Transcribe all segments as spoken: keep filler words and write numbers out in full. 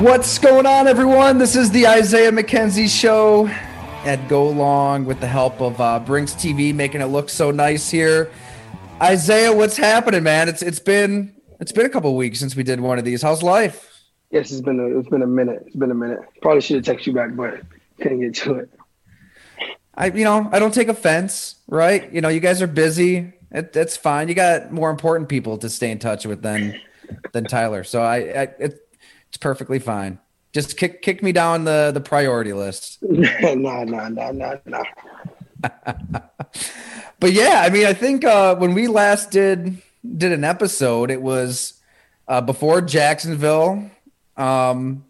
What's going on, everyone? This is the Isaiah McKenzie Show at Go Long with the help of uh, Brinks T V, making it look so nice here. Isaiah, what's happening, man? It's it's been it's been a couple of weeks since we did one of these. How's life? Yes, it's been a, it's been a minute. It's been a minute. Probably should have texted you back, but couldn't get to it. I you know I don't take offense, right? You know, you guys are busy. It, that's fine. You got more important people to stay in touch with than than Tyler. So I, I it. It's perfectly fine. Just kick kick me down the, the priority list. no, no, no, no, no. But yeah, I mean, I think uh, when we last did did an episode, it was uh, before Jacksonville, um,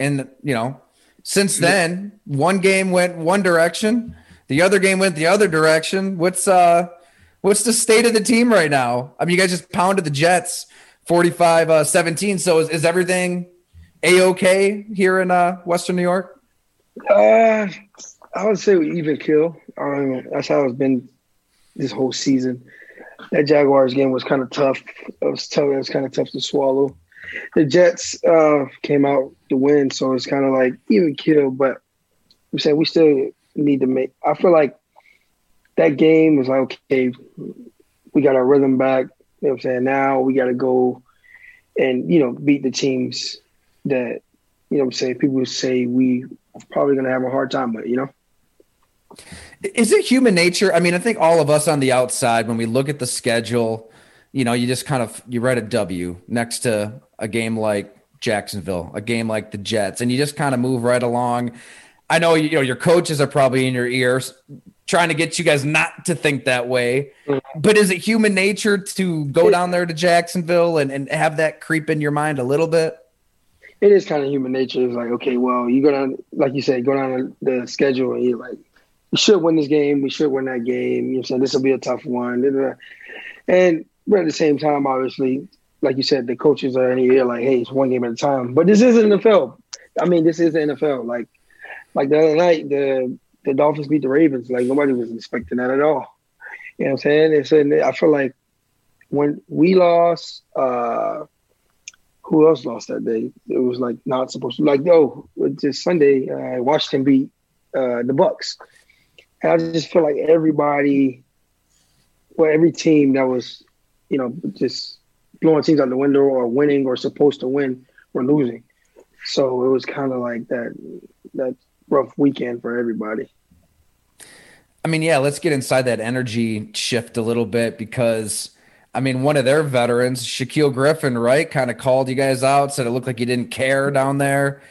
and you know, since then, one game went one direction, the other game went the other direction. What's uh, what's the state of the team right now? I mean, you guys just pounded the Jets, forty-five seventeen. So is is everything A-okay here in uh, Western New York? Uh, I would say we even kill. Um, that's how it's been this whole season. That Jaguars game was kind of tough. It was tough. It was kind of tough to swallow. The Jets uh, came out to win, so it's kind of like even kill. But we said we still need to make – I feel like that game was like, okay, we got our rhythm back. You know what I'm saying? Now we got to go and, you know, beat the teams that, you know what I'm saying, people say we are probably going to have a hard time with, you know? Is it human nature? I mean, I think all of us on the outside, when we look at the schedule, you know, you just kind of, you write a W next to a game like Jacksonville, a game like the Jets, and you just kind of move right along. I know, you know, your coaches are probably in your ears, trying to get you guys not to think that way, but is it human nature to go down there to Jacksonville and, and have that creep in your mind a little bit? It is kind of human nature. It's like, okay, well, you're going to, like you said, go down the schedule and you're like, we should win this game. We should win that game. You know what I'm saying? This will be a tough one. And but at the same time, obviously, like you said, the coaches are in your ear like, hey, it's one game at a time, but this isn't the N F L. I mean, this is the N F L. Like, like the other night, the, The Dolphins beat the Ravens. Like, nobody was expecting that at all. You know what I'm saying? And so I feel like when we lost, uh, who else lost that day? It was, like, not supposed to. Like, no, it's just Sunday, uh, Washington beat uh, the Bucks. And I just feel like everybody, well, every team that was, you know, just blowing teams out the window or winning or supposed to win were losing. So it was kind of like that that – rough weekend for everybody. I mean, yeah, let's get inside that energy shift a little bit because, I mean, one of their veterans, Shaquille Griffin, right, kind of called you guys out, said it looked like you didn't care down there.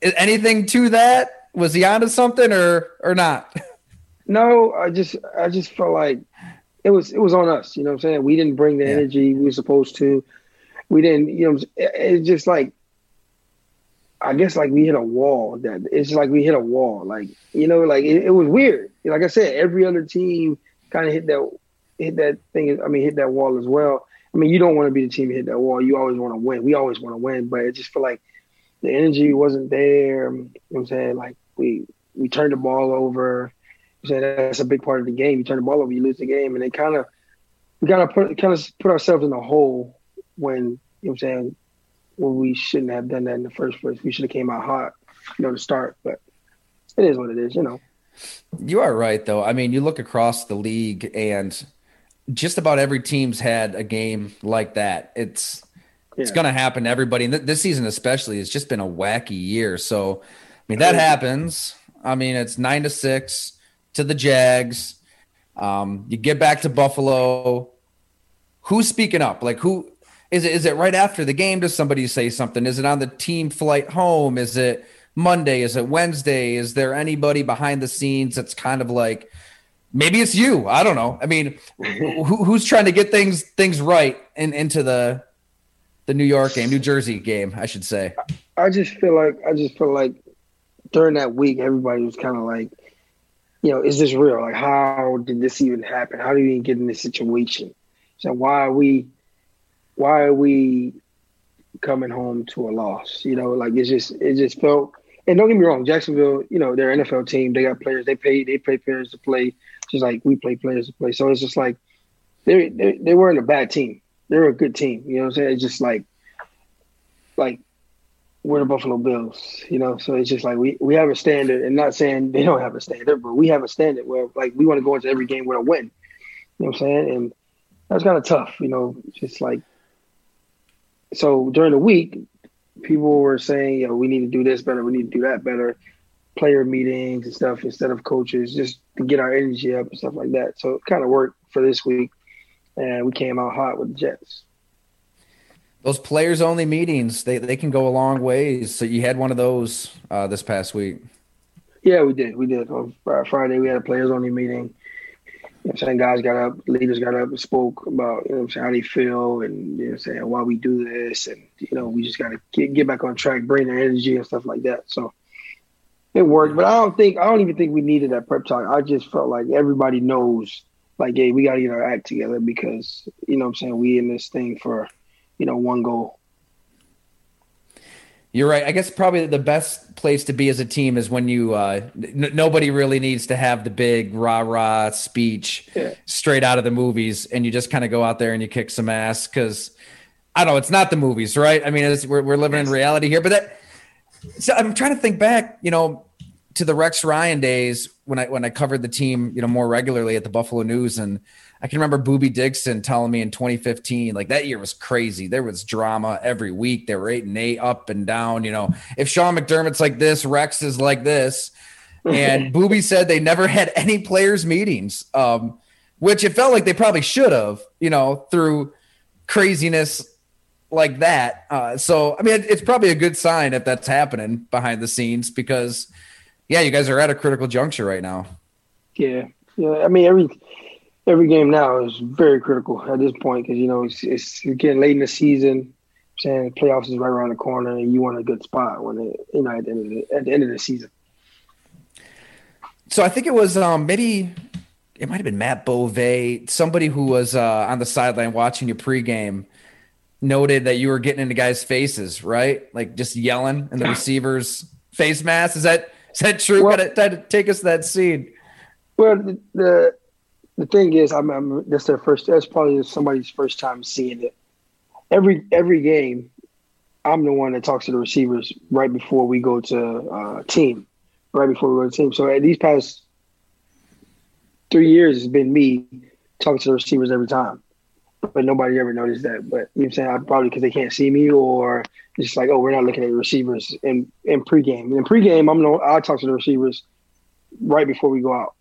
Anything to that? Was he onto something or or not? No, I just I just felt like it was it was on us. You know what I'm saying? We didn't bring the yeah. energy we were supposed to. We didn't. You know, it's just like. I guess like we hit a wall. That it's like we hit a wall. Like, you know, like it, it was weird. Like I said, every other team kind of hit that hit that thing. I mean, hit that wall as well. I mean, you don't want to be the team to hit that wall. You always want to win. We always want to win, but it just felt like the energy wasn't there. You know what I'm saying? Like we we turned the ball over. You know what I'm saying? That's a big part of the game. You turn the ball over, you lose the game, and it kind of we kind of put kind of put ourselves in a hole when, you know what I'm saying, when we shouldn't have done that in the first place. We should have came out hot, you know, to start. But it is what it is, you know. You are right, though. I mean, you look across the league and just about every team's had a game like that. It's yeah. it's going to happen to everybody. And th- this season especially, it's just been a wacky year. So, I mean, that happens. I mean, it's nine to six to the Jags. Um, you get back to Buffalo. Who's speaking up? Like, who is it? Is it right after the game? Does somebody say something? Is it on the team flight home? Is it Monday? Is it Wednesday? Is there anybody behind the scenes that's kind of like, maybe it's you. I don't know. I mean, who, who's trying to get things things right and in, into the the New York game, New Jersey game, I should say. I just feel like I just feel like during that week, everybody was kind of like, you know, is this real? Like, how did this even happen? How do you even get in this situation? So why are we why are we coming home to a loss? You know, like it's just it just felt. And don't get me wrong, Jacksonville, you know, they're an N F L team. They got players. They pay they pay players to play, just like we play players to play. So it's just like they they, they weren't a bad team. They were a good team. You know what I'm saying? It's just like, like we're the Buffalo Bills, you know? So it's just like we, we have a standard, and not saying they don't have a standard, but we have a standard where, like, we want to go into every game with a win. You know what I'm saying? And that's kind of tough, you know, just like – so during the week – people were saying, you know, we need to do this better. We need to do that better. Player meetings and stuff instead of coaches, just to get our energy up and stuff like that. So it kind of worked for this week, and we came out hot with the Jets. Those players-only meetings, they, they can go a long ways. So you had one of those uh, this past week. Yeah, we did. We did. On Friday, we had a players-only meeting. You know what I'm saying? Guys got up, leaders got up and spoke about, you know what I'm saying, how they feel and, you know what I'm saying, why we do this. And, you know, we just got to get, get back on track, bring their energy and stuff like that. So it worked. But I don't think, I don't even think we needed that prep talk. I just felt like everybody knows, like, hey, we got to get our act together because, you know what I'm saying, we in this thing for, you know, one goal. You're right. I guess probably the best place to be as a team is when you uh, – n- nobody really needs to have the big rah-rah speech yeah. straight out of the movies, and you just kind of go out there and you kick some ass because, I don't know, it's not the movies, right? I mean, it's, we're, we're living in reality here. But that – so I'm trying to think back, you know, to the Rex Ryan days when I when I covered the team, you know, more regularly at the Buffalo News, and I can remember Boobie Dixon telling me in twenty fifteen, like that year was crazy. There was drama every week. They were eight and eight, up and down. You know, if Sean McDermott's like this, Rex is like this. And Boobie said they never had any players meetings, um, which it felt like they probably should have, you know, through craziness like that. Uh, so, I mean, it, it's probably a good sign if that's happening behind the scenes because, yeah, you guys are at a critical juncture right now. Yeah. Yeah. I mean, every, every game now is very critical at this point because, you know, it's, it's getting late in the season. Saying playoffs is right around the corner and you want a good spot when it, you know, at the end of the, at the, end of the season. So I think it was um, maybe it might have been Matt Beauvais, somebody who was uh, on the sideline watching your pregame, noted that you were getting into guys' faces, right? Like just yelling in the receiver's face mask. Is that – Is that true? Well, gotta, gotta take us to that scene. Well, the the, the thing is, I'm, I'm that's their first. That's probably somebody's first time seeing it. Every every game, I'm the one that talks to the receivers right before we go to uh, team, right before we go to team. So at these past three years, it's been me talking to the receivers every time, but nobody ever noticed that. But you know what I'm saying? I probably because they can't see me or. It's just like, oh, we're not looking at receivers in, in pregame. In pregame, I'm no, I talk to the receivers right before we go out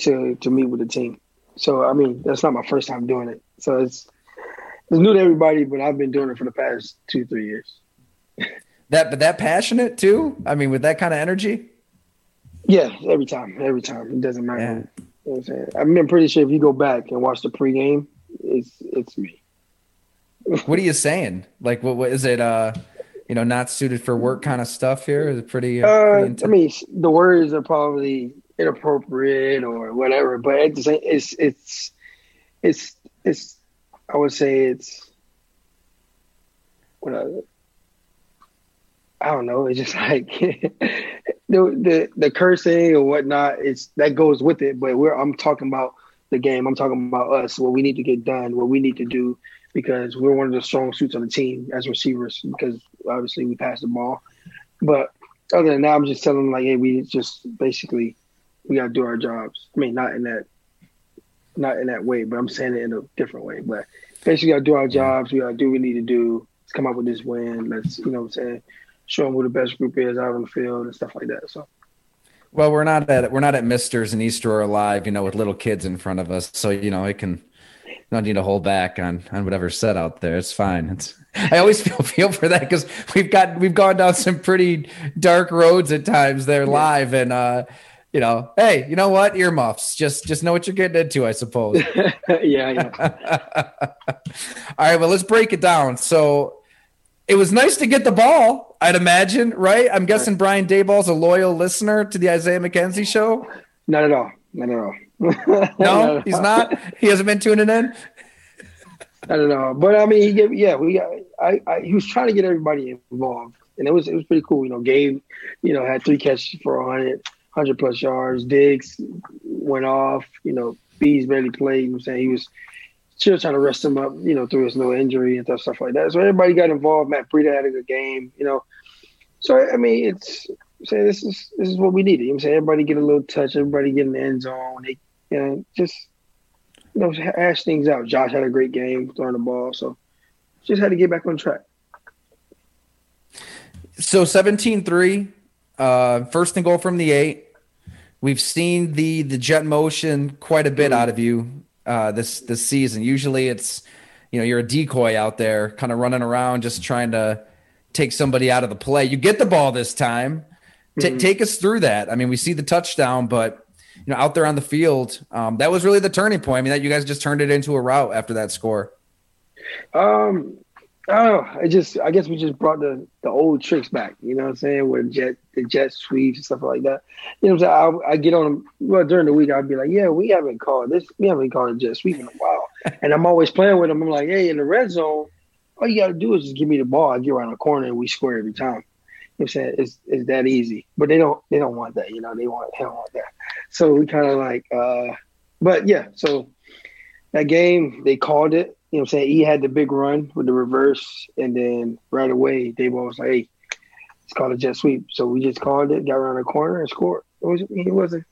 to, to meet with the team. So, I mean, that's not my first time doing it. So it's, it's new to everybody, but I've been doing it for the past two, three years. That, but that passionate too? I mean, with that kind of energy? Yeah, every time, every time. It doesn't matter. Yeah. You know what I'm saying? I mean, I'm pretty sure if you go back and watch the pregame, it's it's me. What are you saying? Like, what, what is it? Uh, you know, not suited for work kind of stuff here? Is it pretty, uh, pretty intense? I mean, the words are probably inappropriate or whatever, but it's it's it's it's, it's I would say it's what I, I don't know. It's just like the, the the cursing or whatnot. It's that goes with it, but we're I'm talking about the game. I'm talking about us. What we need to get done. What we need to do. Because we're one of the strong suits on the team as receivers, because obviously we pass the ball. But other than that, I'm just telling them, like, hey, we just basically we got to do our jobs. I mean, not in that not in that way, but I'm saying it in a different way. But basically, we got to do our jobs. We got to do what we need to do. Let's come up with this win. Let's, you know what I'm saying, show them who the best group is out on the field and stuff like that. So. Well, we're not at we're not at Misters and Easter or Live, you know, with little kids in front of us. So, you know, it can – don't need to hold back on, on whatever's said out there. It's fine. It's I always feel feel for that because we've got we've gone down some pretty dark roads at times there live, and uh, you know, hey, you know what? Earmuffs. Just just know what you're getting into, I suppose. yeah, yeah. All right, well, let's break it down. So it was nice to get the ball, I'd imagine, right? I'm guessing right. Brian Daboll's a loyal listener to the Isaiah McKenzie show. Not at all. Not at all. No, he's not. He hasn't been tuning in. I don't know, but I mean, he gave, yeah, we got. I, I he was trying to get everybody involved, and it was it was pretty cool. You know, Gabe, you know, had three catches for one hundred plus yards. Diggs went off. You know, B's barely played. You know what I'm saying, he was still trying to rest him up. You know, through his little injury and stuff, stuff like that. So everybody got involved. Matt Breida had a good game. You know, so I mean, it's say this is this is what we needed. You know what I'm saying, everybody get a little touch. Everybody get in the end zone. They, And just, you know, hash things out. Josh had a great game throwing the ball, so just had to get back on track. So seventeen three, uh, first and goal from the eight. We've seen the the jet motion quite a bit out of you uh, this this season. Usually it's, you know, you're a decoy out there kind of running around just trying to take somebody out of the play. You get the ball this time. T- mm-hmm. Take us through that. I mean, we see the touchdown, but you know, out there on the field, um, that was really the turning point. I mean, that you guys just turned it into a rout after that score. Um, I don't know. I just, I guess we just brought the, the old tricks back. You know what I'm saying? With jet, the jet sweeps and stuff like that. You know what I'm saying? I, I get on them. Well, during the week, I'd be like, yeah, we haven't called this. We haven't called a jet sweep in a while. And I'm always playing with them. I'm like, hey, in the red zone, all you got to do is just give me the ball. I get around the corner and we score every time. You know what I'm saying? It's it's that easy. But they don't they don't want that. You know, they want they don't want that. So we kind of like, uh, but yeah, so that game, they called it. You know what I'm saying? He had the big run with the reverse, and then right away, Daboll was like, hey, it's called a jet sweep. So we just called it, got around the corner, and scored. It, was, it wasn't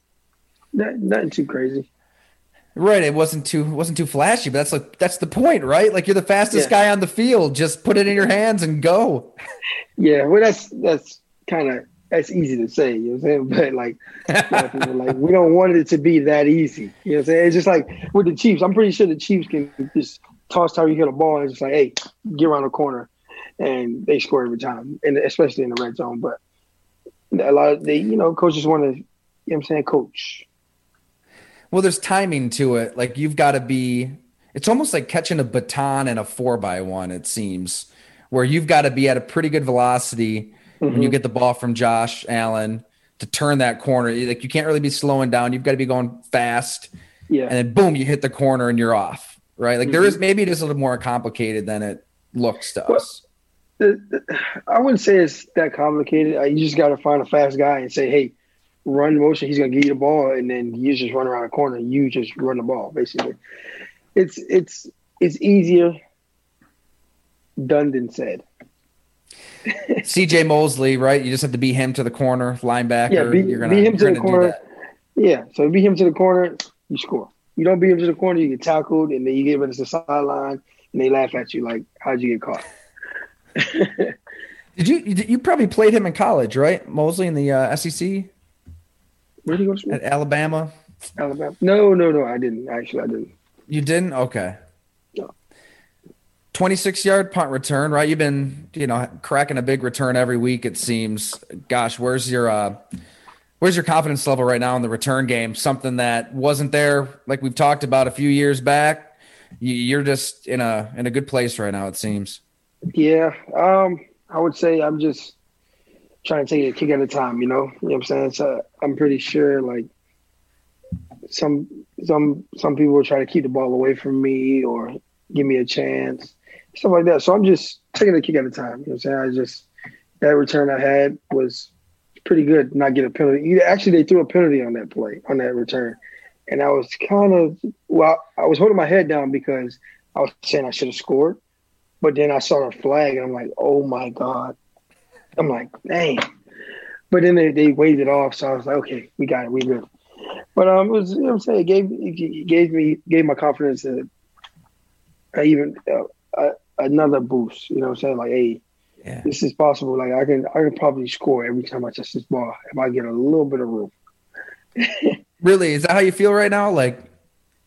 not, nothing too crazy. Right, it wasn't too wasn't too flashy, but that's like that's the point, right? Like you're the fastest yeah. guy on the field. Just put it in your hands and go. Yeah, well, that's that's kind of that's easy to say, you know what I'm saying? But like, like, we don't want it to be that easy, you know what I'm saying? It's just like with the Chiefs. I'm pretty sure the Chiefs can just toss how you hit a ball and it's just like, hey, get around the corner, and they score every time, and especially in the red zone. But a lot of they, you know, coaches want to, you know what I'm saying, coach. Well, there's timing to it. Like you've got to be, it's almost like catching a baton in a four by one, it seems, where you've got to be at a pretty good velocity mm-hmm. when you get the ball from Josh Allen to turn that corner. Like you can't really be slowing down. You've got to be going fast. Yeah. And then boom, you hit the corner and you're off. Right. Like mm-hmm. there is, maybe it is a little more complicated than it looks to well, us. The, the, I wouldn't say it's that complicated. You just got to find a fast guy and say, hey, run motion, he's gonna give you the ball, and then you just run around the corner. You just run the ball, basically. It's it's it's easier done than said. C J Mosley, right? You just have to beat him to the corner, linebacker. Yeah, beat, you're gonna, beat him you're to the corner. Yeah, so beat him to the corner, you score. You don't beat him to the corner, you get tackled, and then you get into the sideline, and they laugh at you like, "How'd you get caught?" Did you you probably played him in college, right? Mosley in the uh, S E C. Where did he go to school? At Alabama? Alabama. No, no, no, I didn't. Actually, I didn't. You didn't? Okay. No. twenty-six-yard punt return, right? You've been, you know, cracking a big return every week, it seems. Gosh, where's your uh, where's your confidence level right now in the return game? Something that wasn't there, like we've talked about a few years back. You're just in a in a good place right now, it seems. Yeah. Um, I would say I'm just trying to take it a kick at a time, you know? You know what I'm saying? So I'm pretty sure, like, some some some people will try to keep the ball away from me or give me a chance, stuff like that. So I'm just taking it a kick at a time, you know what I'm saying? I just – that return I had was pretty good, not get a penalty. Actually, they threw a penalty on that play, on that return. And I was kind of – well, I was holding my head down because I was saying I should have scored. But then I saw the flag, and I'm like, oh, my God. I'm like, dang. But then they, they waved it off, so I was like, okay, we got it. We good. But um, it was, you know what I'm saying, it gave, it gave me gave my confidence a, a even a, a, another boost. You know what I'm saying? Like, hey, yeah. This is possible. Like, I can I can probably score every time I touch this ball if I get a little bit of room. Really? Is that how you feel right now? Like,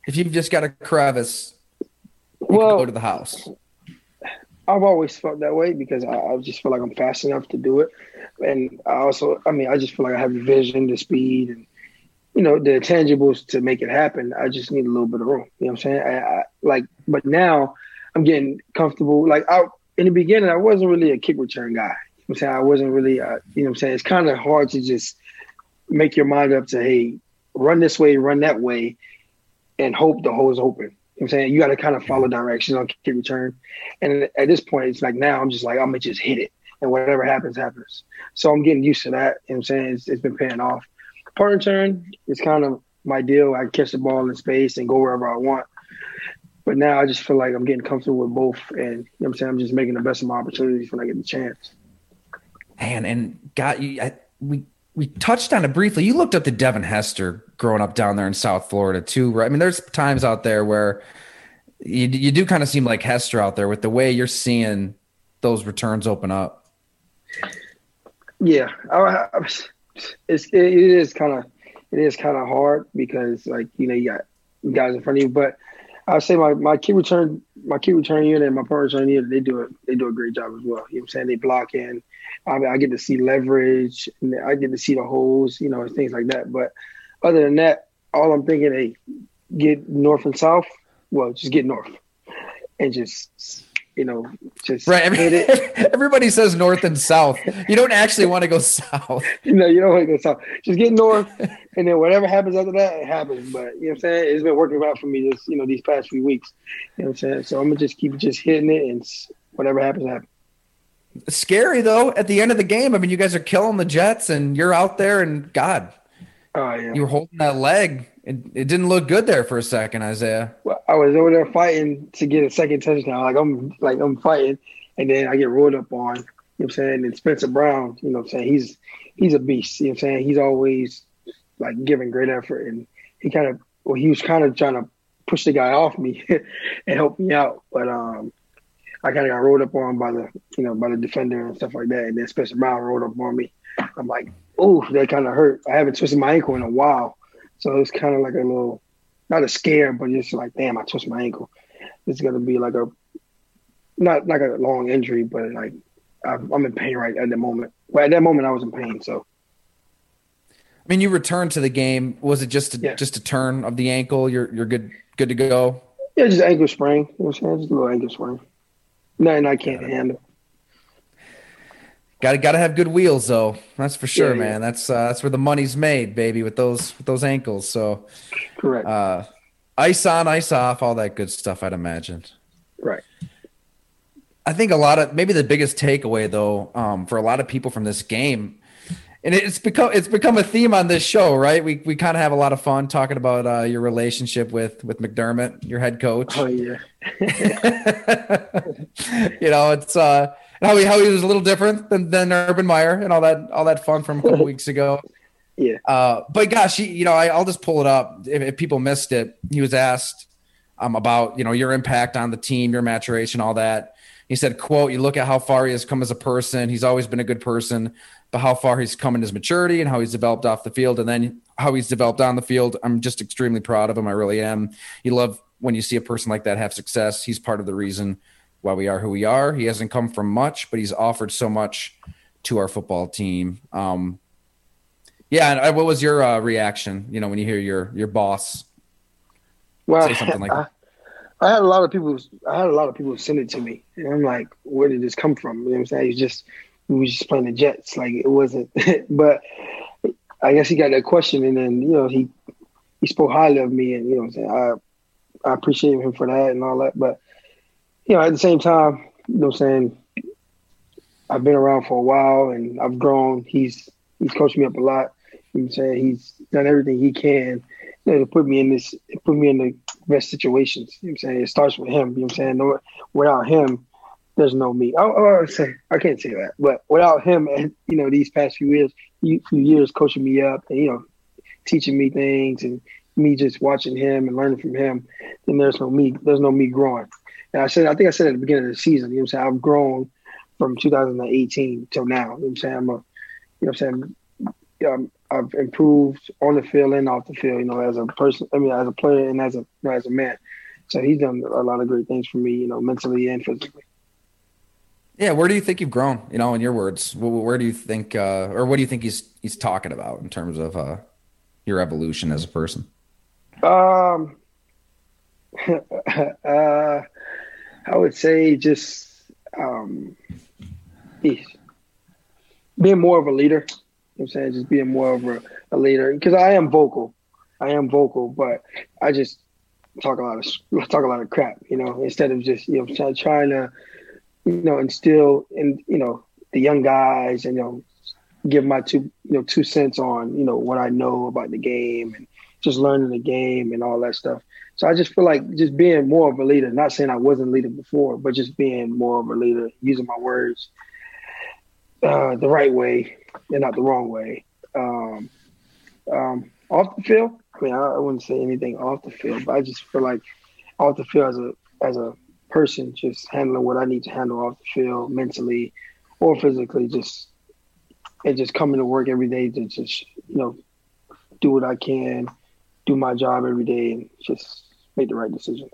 if you've just got a crevice, you well, can go to the house. I've always felt that way because I, I just feel like I'm fast enough to do it. And I also, I mean, I just feel like I have the vision, the speed, and, you know, the tangibles to make it happen. I just need a little bit of room. You know what I'm saying? I, I, like, but now I'm getting comfortable. Like, I, in the beginning, I wasn't really a kick return guy. You know what I'm saying? I wasn't really, uh, you know what I'm saying? It's kind of hard to just make your mind up to, hey, run this way, run that way, and hope the hole's open. You know what I'm saying? You got to kind of follow directions on kick return. And at this point, it's like now I'm just like, I'm going to just hit it. And whatever happens, happens. So I'm getting used to that. You know what I'm saying? It's, it's been paying off. Punt return is kind of my deal. I catch the ball in space and go wherever I want. But now I just feel like I'm getting comfortable with both. And you know what I'm saying? I'm just making the best of my opportunities when I get the chance. Man, and got you. I, we we touched on it briefly. You looked up to Devin Hester growing up down there in South Florida too, right? I mean, there's times out there where you, you do kind of seem like Hester out there with the way you're seeing those returns open up. Yeah. I, it's, it is kind of, it is kind of hard because, like, you know, you got guys in front of you, but I'd say my, my kick return, my kick return unit and my punt return unit, they do it. They do a great job as well. You know what I'm saying? They block in. I mean, I get to see leverage and I get to see the holes, you know, and things like that. But other than that, all I'm thinking, hey, get north and south. Well, just get north and just, you know, just right. Every, hit it. Everybody says north and south. You don't actually want to go south. No, you don't want to go south. Just get north, and then whatever happens after that, it happens. But, you know what I'm saying, it's been working out for me this, you know, these past few weeks. You know what I'm saying? So I'm going to just keep just hitting it, and whatever happens, happens. Scary, though, at the end of the game. I mean, you guys are killing the Jets, and you're out there, and God. Oh, yeah. You were holding that leg. It, it didn't look good there for a second, Isaiah. Well, I was over there fighting to get a second touchdown. Like, I'm like I'm fighting, and then I get rolled up on, you know what I'm saying? And Spencer Brown, you know what I'm saying? He's he's a beast, you know what I'm saying? He's always, like, giving great effort. And he kind of – well, he was kind of trying to push the guy off me and help me out. But um, I kind of got rolled up on by the, you know, by the defender and stuff like that. And then Spencer Brown rolled up on me. I'm like – oh, that kind of hurt. I haven't twisted my ankle in a while. So it's kind of like a little, not a scare, but just like, damn, I twisted my ankle. It's going to be like a, not like a long injury, but like I'm in pain right at the moment. Well, at that moment I was in pain, so. I mean, you returned to the game. Was it just a, yeah. just a turn of the ankle? You're you're good good to go? Yeah, just ankle sprain. You know what I'm saying? Just a little ankle sprain. Nothing I can't yeah. handle. Got to got to have good wheels though. That's for sure, yeah, yeah. man. That's uh, that's where the money's made, baby, with those with those ankles. So, correct. Uh, ice on, ice off, all that good stuff. I'd imagine. Right. I think a lot of maybe the biggest takeaway though um, for a lot of people from this game, and it's become it's become a theme on this show, right? We we kind of have a lot of fun talking about uh, your relationship with with McDermott, your head coach. Oh yeah. You know, it's. Uh, How he, how he was a little different than, than Urban Meyer and all that all that fun from a couple weeks ago. Yeah. Uh, but gosh, you know, I, I'll just pull it up. If, if people missed it, he was asked um, about, you know, your impact on the team, your maturation, all that. He said, quote, "You look at how far he has come as a person. He's always been a good person, but how far he's come in his maturity and how he's developed off the field and then how he's developed on the field. I'm just extremely proud of him. I really am. You love when you see a person like that have success. He's part of the reason why we are who we are. He hasn't come from much, but he's offered so much to our football team." Um, yeah. And I, what was your uh, reaction, you know, when you hear your, your boss well, say something like I, that? I had a lot of people. I had a lot of people send it to me, and I'm like, "Where did this come from?" You know what I'm saying? It's just we were just playing the Jets, like it wasn't. But I guess he got that question, and then you know he he spoke highly of me, and you know what I'm saying, I I appreciate him for that and all that. But you know, at the same time, you know what I'm saying, I've been around for a while, and I've grown. He's he's coached me up a lot. You know what I'm saying, he's done everything he can, you know, to put me in this, put me in the best situations. You know what I'm saying? It starts with him. You know what I'm saying? No, without him, there's no me. I, I, I can't say that. But without him, and you know, these past few years, few years coaching me up and, you know, teaching me things and me just watching him and learning from him, then there's no me. There's no me growing. And I said, I think I said at the beginning of the season, you know what I'm saying? I've grown from two thousand eighteen till now. You know what I'm saying? I'm a, you know what I'm saying? I'm, I've improved on the field and off the field, you know, as a person, I mean, as a player and as a, you know, as a man. So he's done a lot of great things for me, you know, mentally and physically. Yeah. Where do you think you've grown, you know, in your words, where do you think, uh, or what do you think he's, he's talking about in terms of uh, your evolution as a person? Um, uh, I would say just um, being more of a leader. You know what I'm saying, just being more of a, a leader, because I am vocal, I am vocal, but I just talk a lot of talk a lot of crap, you know. Instead of just you know trying to, you know, instill in you know the young guys and you know give my two you know two cents on you know what I know about the game and just learning the game and all that stuff. So I just feel like just being more of a leader. Not saying I wasn't a leader before, but just being more of a leader, using my words uh, the right way. And not the wrong way. Um, um, off the field, I mean, I, I wouldn't say anything off the field, but I just feel like off the field as a as a person, just handling what I need to handle off the field, mentally or physically, just and just coming to work every day to just you know do what I can, do my job every day, and just make the right decisions.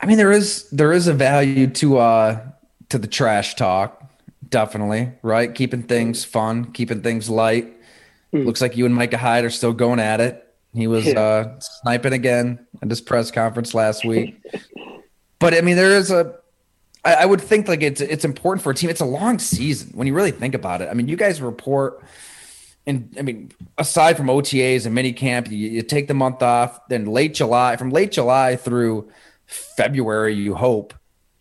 I mean, there is there is a value to uh to the trash talk. Definitely, right? Keeping things fun, keeping things light. Mm. Looks like you and Micah Hyde are still going at it. He was yeah. uh, sniping again at his press conference last week. But, I mean, there is a – I would think, like, it's it's important for a team. It's a long season when you really think about it. I mean, you guys report – and I mean, aside from O T As and minicamp, you, you take the month off. Then late July – from late July through February, you hope.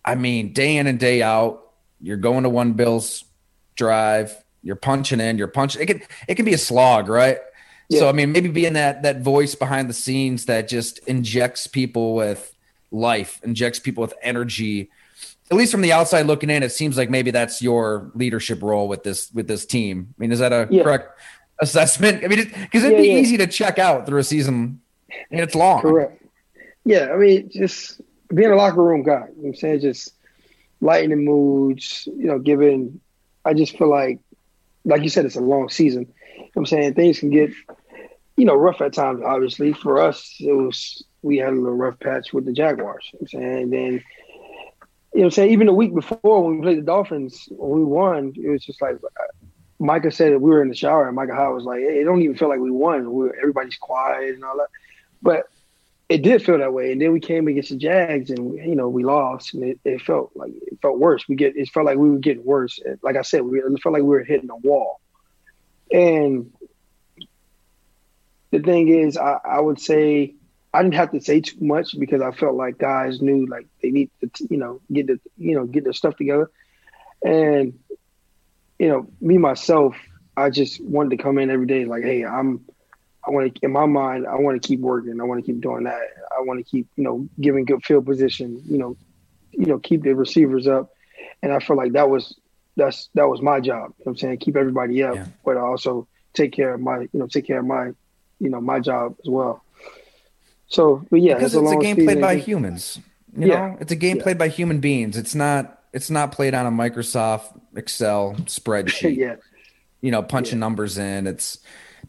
I mean, day in and day out. You're going to one Bills drive. You're punching in. You're punching. It can it can be a slog, right? Yeah. So I mean, maybe being that that voice behind the scenes that just injects people with life, injects people with energy. At least from the outside looking in, it seems like maybe that's your leadership role with this with this team. I mean, is that a yeah. correct assessment? I mean, because it'd yeah, be yeah. easy to check out through a season, and it's long. Correct. Yeah, I mean, just being a locker room guy. You know what I'm saying, just. Lightening moods, you know, giving – I just feel like, like you said, it's a long season. You know what I'm saying? Things can get, you know, rough at times, obviously. For us, it was – we had a little rough patch with the Jaguars. You know what I'm saying? And then, you know what I'm saying, even the week before when we played the Dolphins, when we won, it was just like – Micah said that we were in the shower and Micah Hyde was like, hey, it don't even feel like we won. We're, everybody's quiet and all that. But – it did feel that way, and then we came against the Jags, and you know we lost, and it, it felt like it felt worse. We get it felt like we were getting worse. Like I said, we, it felt like we were hitting a wall. And the thing is, I, I would say I didn't have to say too much because I felt like guys knew like they need to, you know, get the you know get their stuff together. And you know, me myself, I just wanted to come in every day like, hey, I'm. I want to, in my mind, I want to keep working. I want to keep doing that. I want to keep, you know, giving good field position. You know, you know, keep the receivers up. And I feel like that was that's that was my job. You know what I'm saying, keep everybody up, yeah. but I also take care of my, you know, take care of my, you know, my job as well. So, but yeah, because it's, it's a, a game played by humans. You yeah. know, it's a game yeah. played by human beings. It's not it's not played on a Microsoft Excel spreadsheet. yeah, you know, punching yeah. numbers in. It's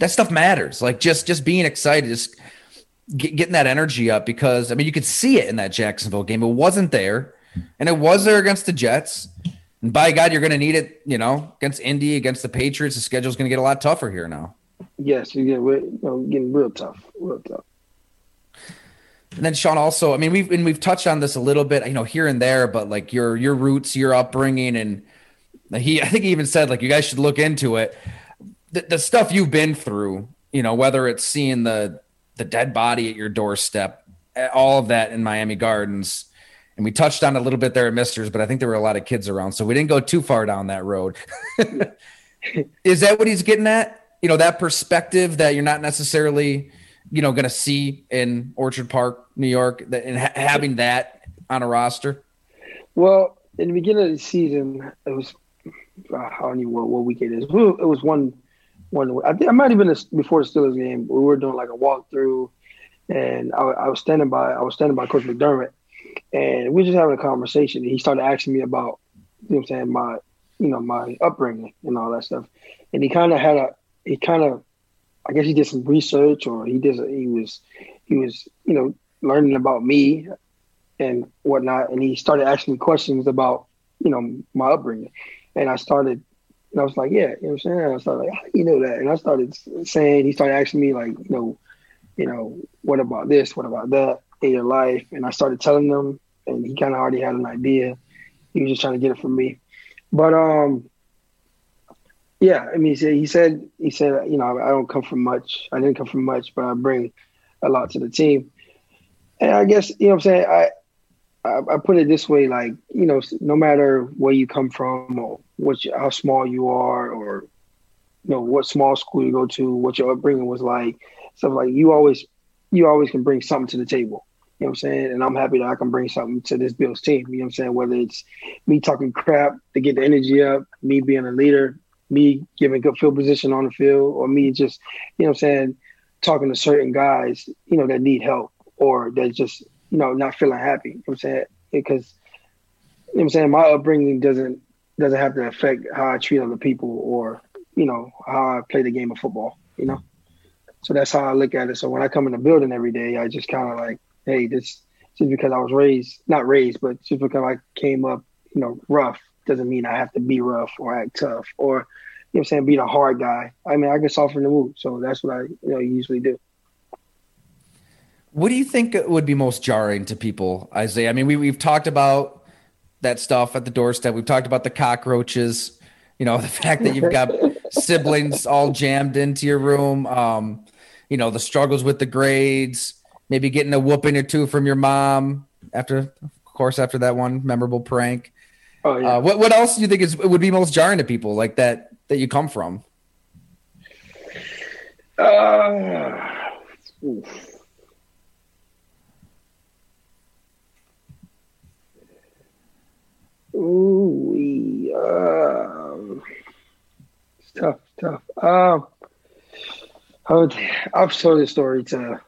that stuff matters. Like just, just being excited, just get, getting that energy up because I mean, you could see it in that Jacksonville game. It wasn't there and it was there against the Jets and by God, you're going to need it, you know, against Indy, against the Patriots, the schedule's going to get a lot tougher here now. Yes. You're getting, you know, getting real tough, real tough. And then Sean, also, I mean, we've and we've touched on this a little bit, you know, here and there, but like your your roots, your upbringing, and he, I think he even said like you guys should look into it. The, the stuff you've been through, you know, whether it's seeing the the dead body at your doorstep, all of that in Miami Gardens. And we touched on it a little bit there at Misters, but I think there were a lot of kids around, so we didn't go too far down that road. Is that what he's getting at? You know, that perspective that you're not necessarily, you know, going to see in Orchard Park, New York, that, and ha- having that on a roster? Well, in the beginning of the season, it was – I don't even know what week it is. It was one one. I think I might have been before the Steelers game. We were doing like a walkthrough, and I, I was standing by I was standing by Coach McDermott. And we were just having a conversation. And he started asking me about, you know what I'm saying, my, you know, my upbringing and all that stuff. And he kind of had a, he kind of, I guess he did some research or he did, he was, he was, you know, learning about me and whatnot. And he started asking me questions about, you know, my upbringing. And I started, and I was like, yeah, you know what I'm saying? And I started like, how do you know that? And I started saying, he started asking me like, you know, you know, what about this? What about that? In your life, and I started telling them, and he kind of already had an idea. He was just trying to get it from me, but um, yeah. I mean, he said, he said, he said, you know, I don't come from much. I didn't come from much, but I bring a lot to the team. And I guess you know what I'm saying. I, I, I put it this way, like you know, no matter where you come from or what, you, how small you are, or you know, what small school you go to, what your upbringing was like, stuff like you always, you always can bring something to the table. You know what I'm saying? And I'm happy that I can bring something to this Bills team. You know what I'm saying? Whether it's me talking crap to get the energy up, me being a leader, me giving good field position on the field, or me just, you know what I'm saying, talking to certain guys, you know, that need help or that just, you know, not feeling happy. You know what I'm saying? Because, you know what I'm saying, my upbringing doesn't doesn't have to affect how I treat other people or, you know, how I play the game of football, you know? So that's how I look at it. So when I come in the building every day, I just kind of like, hey, this just because I was raised, not raised, but just because I came up, you know, rough doesn't mean I have to be rough or act tough or, you know what I'm saying, be the hard guy. I mean, I can soften the mood. So that's what I you know, usually do. What do you think would be most jarring to people, Isaiah? I mean, we, we've talked about that stuff at the doorstep. We've talked about the cockroaches, you know, the fact that you've got siblings all jammed into your room. Um, you know, the struggles with the grades, maybe getting a whooping or two from your mom after, of course, after that one memorable prank. Oh, yeah. Uh, what, what else do you think is would be most jarring to people like that, that you come from? Uh, Ooh, we, um, it's tough, tough. Um, Oh, I've told this story to,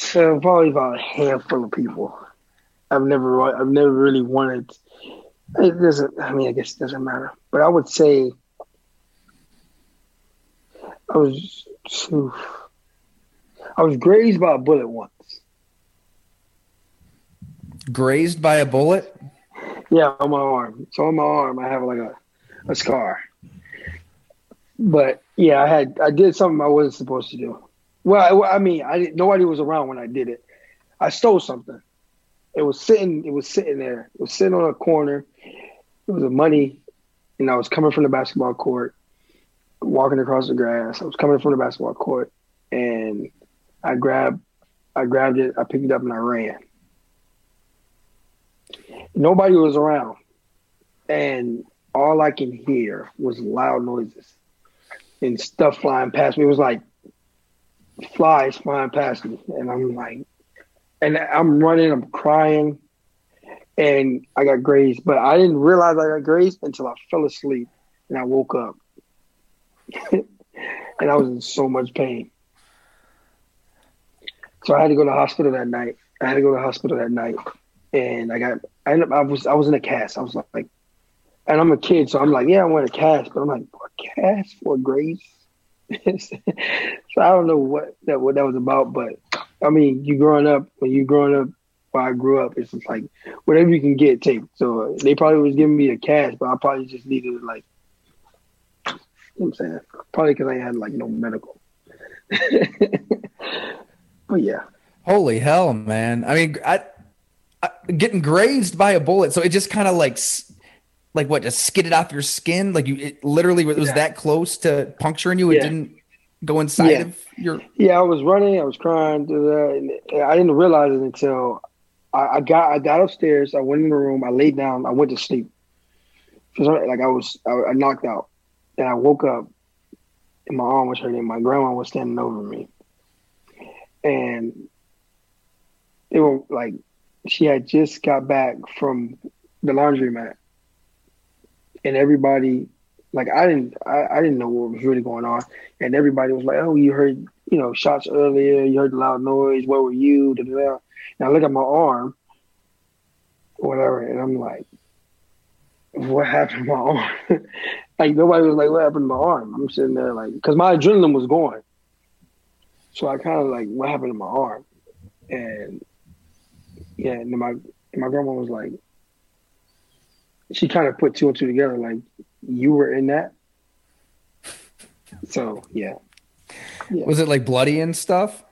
to probably about a handful of people. I've never, I've never really wanted. It doesn't. I mean, I guess it doesn't matter. But I would say, I was, I was grazed by a bullet once. Grazed by a bullet? Yeah, on my arm. So on my arm, I have like a, a scar. But yeah, I had I did something I wasn't supposed to do. Well, I, I mean, I nobody was around when I did it. I stole something. It was sitting. It was sitting there. It was sitting on a corner. It was money, and I was coming from the basketball court, walking across the grass. I was coming from the basketball court, and I grabbed, I grabbed it. I picked it up and I ran. Nobody was around, and all I can hear was loud noises and stuff flying past me. It was like flies flying past me. And I'm like, and I'm running, I'm crying. And I got grazed, but I didn't realize I got grazed until I fell asleep and I woke up. And I was in so much pain. So I had to go to the hospital that night. I had to go to the hospital that night. And I got, I ended up, I was, I was in a cast. I was like, and I'm a kid, so I'm like, yeah, I want a cast, but I'm like, a cast for grace? So I don't know what that what that was about, but I mean, you growing up, when you growing up, when I grew up, it's just like whatever you can get, take. So they probably was giving me a cast, but I probably just needed it, like, you know what I'm saying? Probably because I had like no medical. But yeah. Holy hell, man. I mean, I, I getting grazed by a bullet. So it just kind of like, like what, just skidded off your skin? Like you it literally it was yeah. that close to puncturing you. It yeah. didn't go inside yeah. of your. Yeah, I was running. I was crying. And I didn't realize it until I, I got I got upstairs. I went in the room. I laid down. I went to sleep. Like I was I knocked out. And I woke up. And my arm was hurting. My grandma was standing over me. And they were like, she had just got back from the laundromat. And everybody, like, I didn't, I, I didn't know what was really going on. And everybody was like, oh, you heard, you know, shots earlier. You heard the loud noise. Where were you? Da, da, da. And I look at my arm, whatever. And I'm like, what happened to my arm? Like, nobody was like, what happened to my arm? I'm sitting there like, because my adrenaline was going. So I kind of like, what happened to my arm? And yeah, and then my and my grandma was like, she kind of put two and two together, like, you were in that. So yeah. yeah. Was it like bloody and stuff?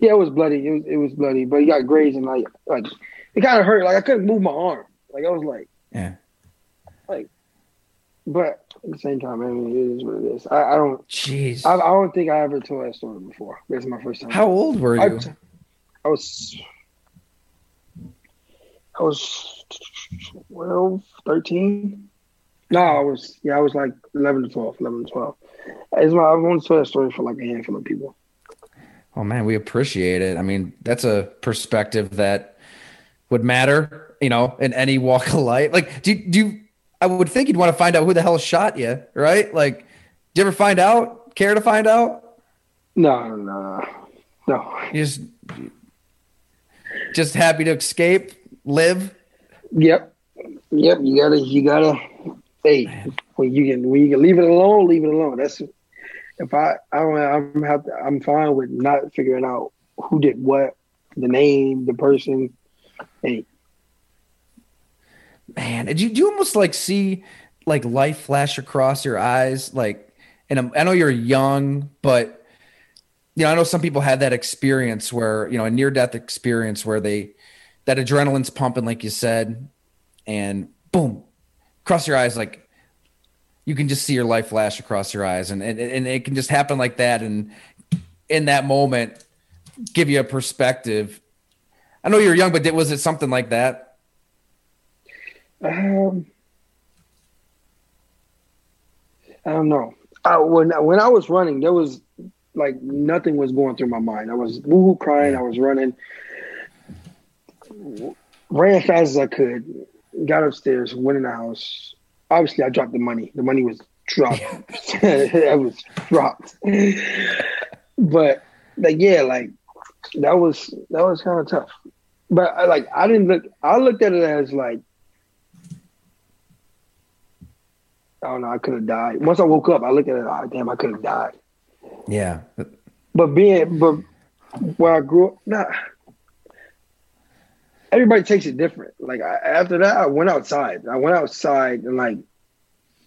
Yeah, it was bloody. It was it was bloody, but it got grazed and like like it kind of hurt. Like I couldn't move my arm. Like I was like, yeah, like. But at the same time, I mean, it is what it is. I, I don't. Jeez. I, I don't think I ever told that story before. That's my first time. How old were you? I, I was. I was twelve, thirteen. No, I was. Yeah, I was like eleven to twelve. eleven to twelve. It's my. I want to tell that story for like a handful of people. Oh man, we appreciate it. I mean, that's a perspective that would matter, you know, in any walk of life. Like, do do. You, I would think you'd want to find out who the hell shot you, right? Like, do you ever find out? Care to find out? No, no, no. You just, just happy to escape, live. Yep, yep. You gotta, you gotta. Hey, man. when you can, when you can leave it alone, leave it alone. That's if I, I don't, I'm have to, I'm fine with not figuring out who did what, the name, the person. Hey. Man, do you, do you almost like see like life flash across your eyes? Like, and I'm, I know you're young, but you know, I know some people have that experience where, you know, a near death experience where they, that adrenaline's pumping, like you said, and boom, across your eyes. Like you can just see your life flash across your eyes and, and, and it can just happen like that. And in that moment, give you a perspective. I know you're young, but was it something like that? Um, I don't know. I, when when I was running, there was like nothing was going through my mind. I was woohoo crying. I was running, ran as fast as I could. Got upstairs, went in the house. Obviously, I dropped the money. The money was dropped. It was dropped. But like yeah, like that was that was kind of tough. But I, like I didn't look. I looked at it as like. I don't know, I could have died. Once I woke up, I looked at it, oh, damn, I could have died. Yeah. But being, but where I grew up, nah. Everybody takes it different. Like, I, after that, I went outside. I went outside and, like,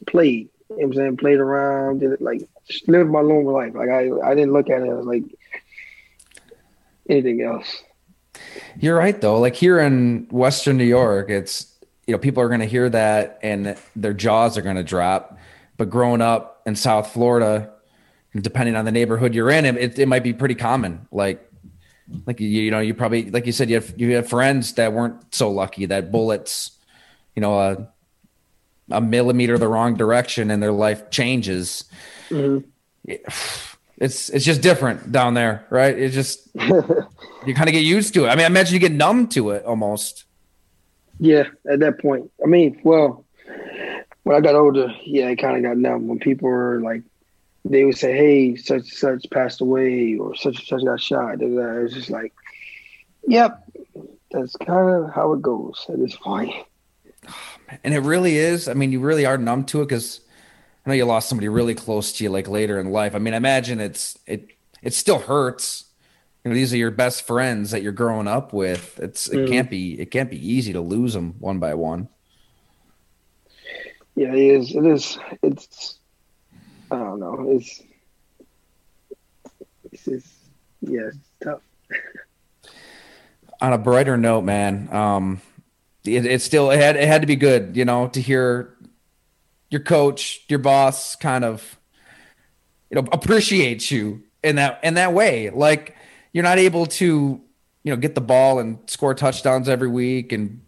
played. You know what I'm saying? Played around, did it, like, lived my normal life. Like, I, I didn't look at it as, like, anything else. You're right, though. Like, here in Western New York, it's, you know, people are going to hear that and their jaws are going to drop. But growing up in South Florida, depending on the neighborhood you're in, it, it might be pretty common. Like, like you, you know, you probably, like you said, you have you have friends that weren't so lucky that bullets, you know, a, a millimeter the wrong direction and their life changes. Mm-hmm. It's it's just different down there, right? It's just you kind of get used to it. I mean, I imagine you get numb to it almost. Yeah, at that point. I mean, well, when I got older, yeah, it kind of got numb. When people were like, they would say, hey, such and such passed away or such and such got shot. It was just like, yep, that's kind of how it goes at this point. And it really is. I mean, you really are numb to it because I know you lost somebody really close to you like later in life. I mean, I imagine it's it it still hurts. You know, these are your best friends that you're growing up with. It's it mm. can't be it can't be easy to lose them one by one. Yeah, it is. It is. It's. I don't know. It's. it's yeah, it's tough. On a brighter note, man, um, it, it still it had it had to be good, you know, to hear your coach, your boss, kind of, you know, appreciate you in that in that way. Like, you're not able to, you know, get the ball and score touchdowns every week, and,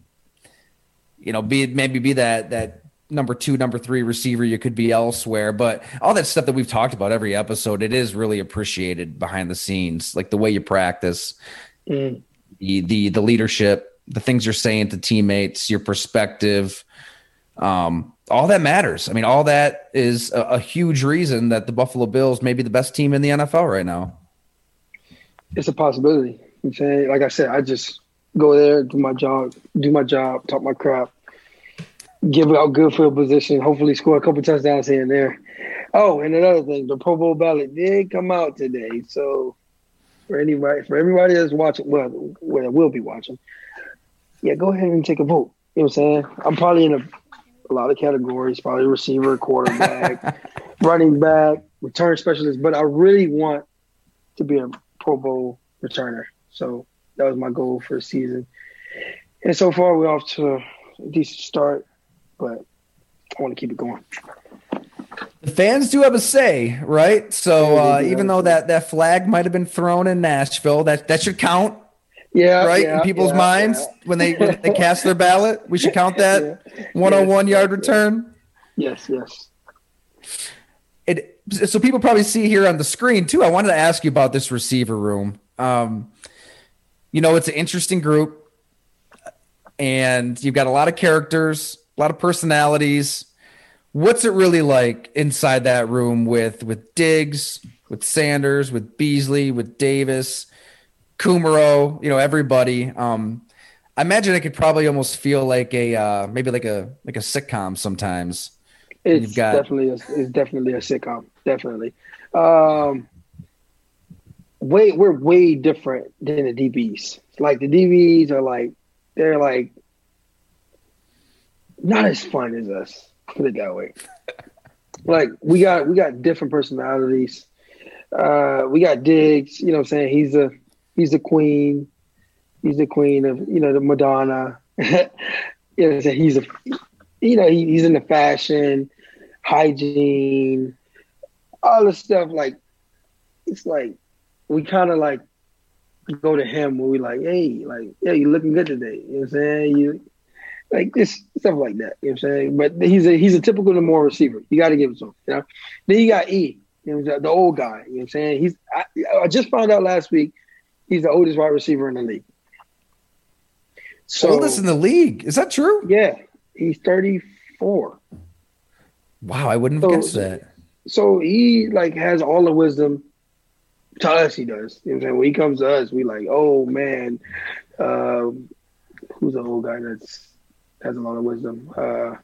you know, be maybe be that that number two, number three receiver you could be elsewhere. But all that stuff that we've talked about every episode, it is really appreciated behind the scenes, like the way you practice, mm. the, the the leadership, the things you're saying to teammates, your perspective. Um, all that matters. I mean, all that is a, a huge reason that the Buffalo Bills may be the best team in the N F L right now. It's a possibility. You know, like I said, I just go there, do my job, do my job, talk my crap, give out good field position, hopefully score a couple touchdowns here and there. Oh, and another thing, the Pro Bowl ballot did come out today. So for anybody, for everybody that's watching, well, well, that will be watching, yeah, go ahead and take a vote. You know what I'm saying? I'm probably in a a lot of categories, probably receiver, quarterback, running back, return specialist. But I really want to be a Pro Bowl returner. So that was my goal for the season. And so far, we're off to a decent start, but I want to keep it going. The fans do have a say, right? So uh, even though that, that flag might have been thrown in Nashville, that, that should count. Yeah, right, yeah, in people's yeah, minds yeah. when they when they cast their ballot, we should count that one oh one yeah. yes, yard yes. return. Yes, yes. It so people probably see here on the screen too. I wanted to ask you about this receiver room. Um, you know, it's an interesting group, and you've got a lot of characters, a lot of personalities. What's it really like inside that room with with Diggs, with Sanders, with Beasley, with Davis? Kumro, you know, everybody. Um, I imagine it could probably almost feel like a uh, maybe like a like a sitcom sometimes. It's You've got... definitely a, it's definitely a sitcom, definitely. Um, way we're way different than the D Bs. Like the D Bs are like they're like not as fun as us. Put it that way. Like we got we got different personalities. Uh, we got Diggs. You know what I'm saying? He's a He's the queen. He's the queen of, you know, the Madonna. you know, he's a, you know, he, he's in the fashion, hygiene, all the stuff. Like, it's like we kind of like go to him when we like, hey, like, yeah, you looking good today. You know what I'm saying? You like this stuff like that. You know what I'm saying? But he's a he's a typical Lamar receiver. You got to give it to him. You know. Then you got E. You know, the old guy. You know what I'm saying? He's I, I just found out last week. He's the oldest wide receiver in the league. So, oldest in the league? Is that true? Yeah. He's thirty-four. Wow, I wouldn't have so, guessed that. So he, like, has all the wisdom to us he does. You know what I'm saying? When he comes to us, we like, oh, man, uh, who's the old guy that's has a lot of wisdom? Uh,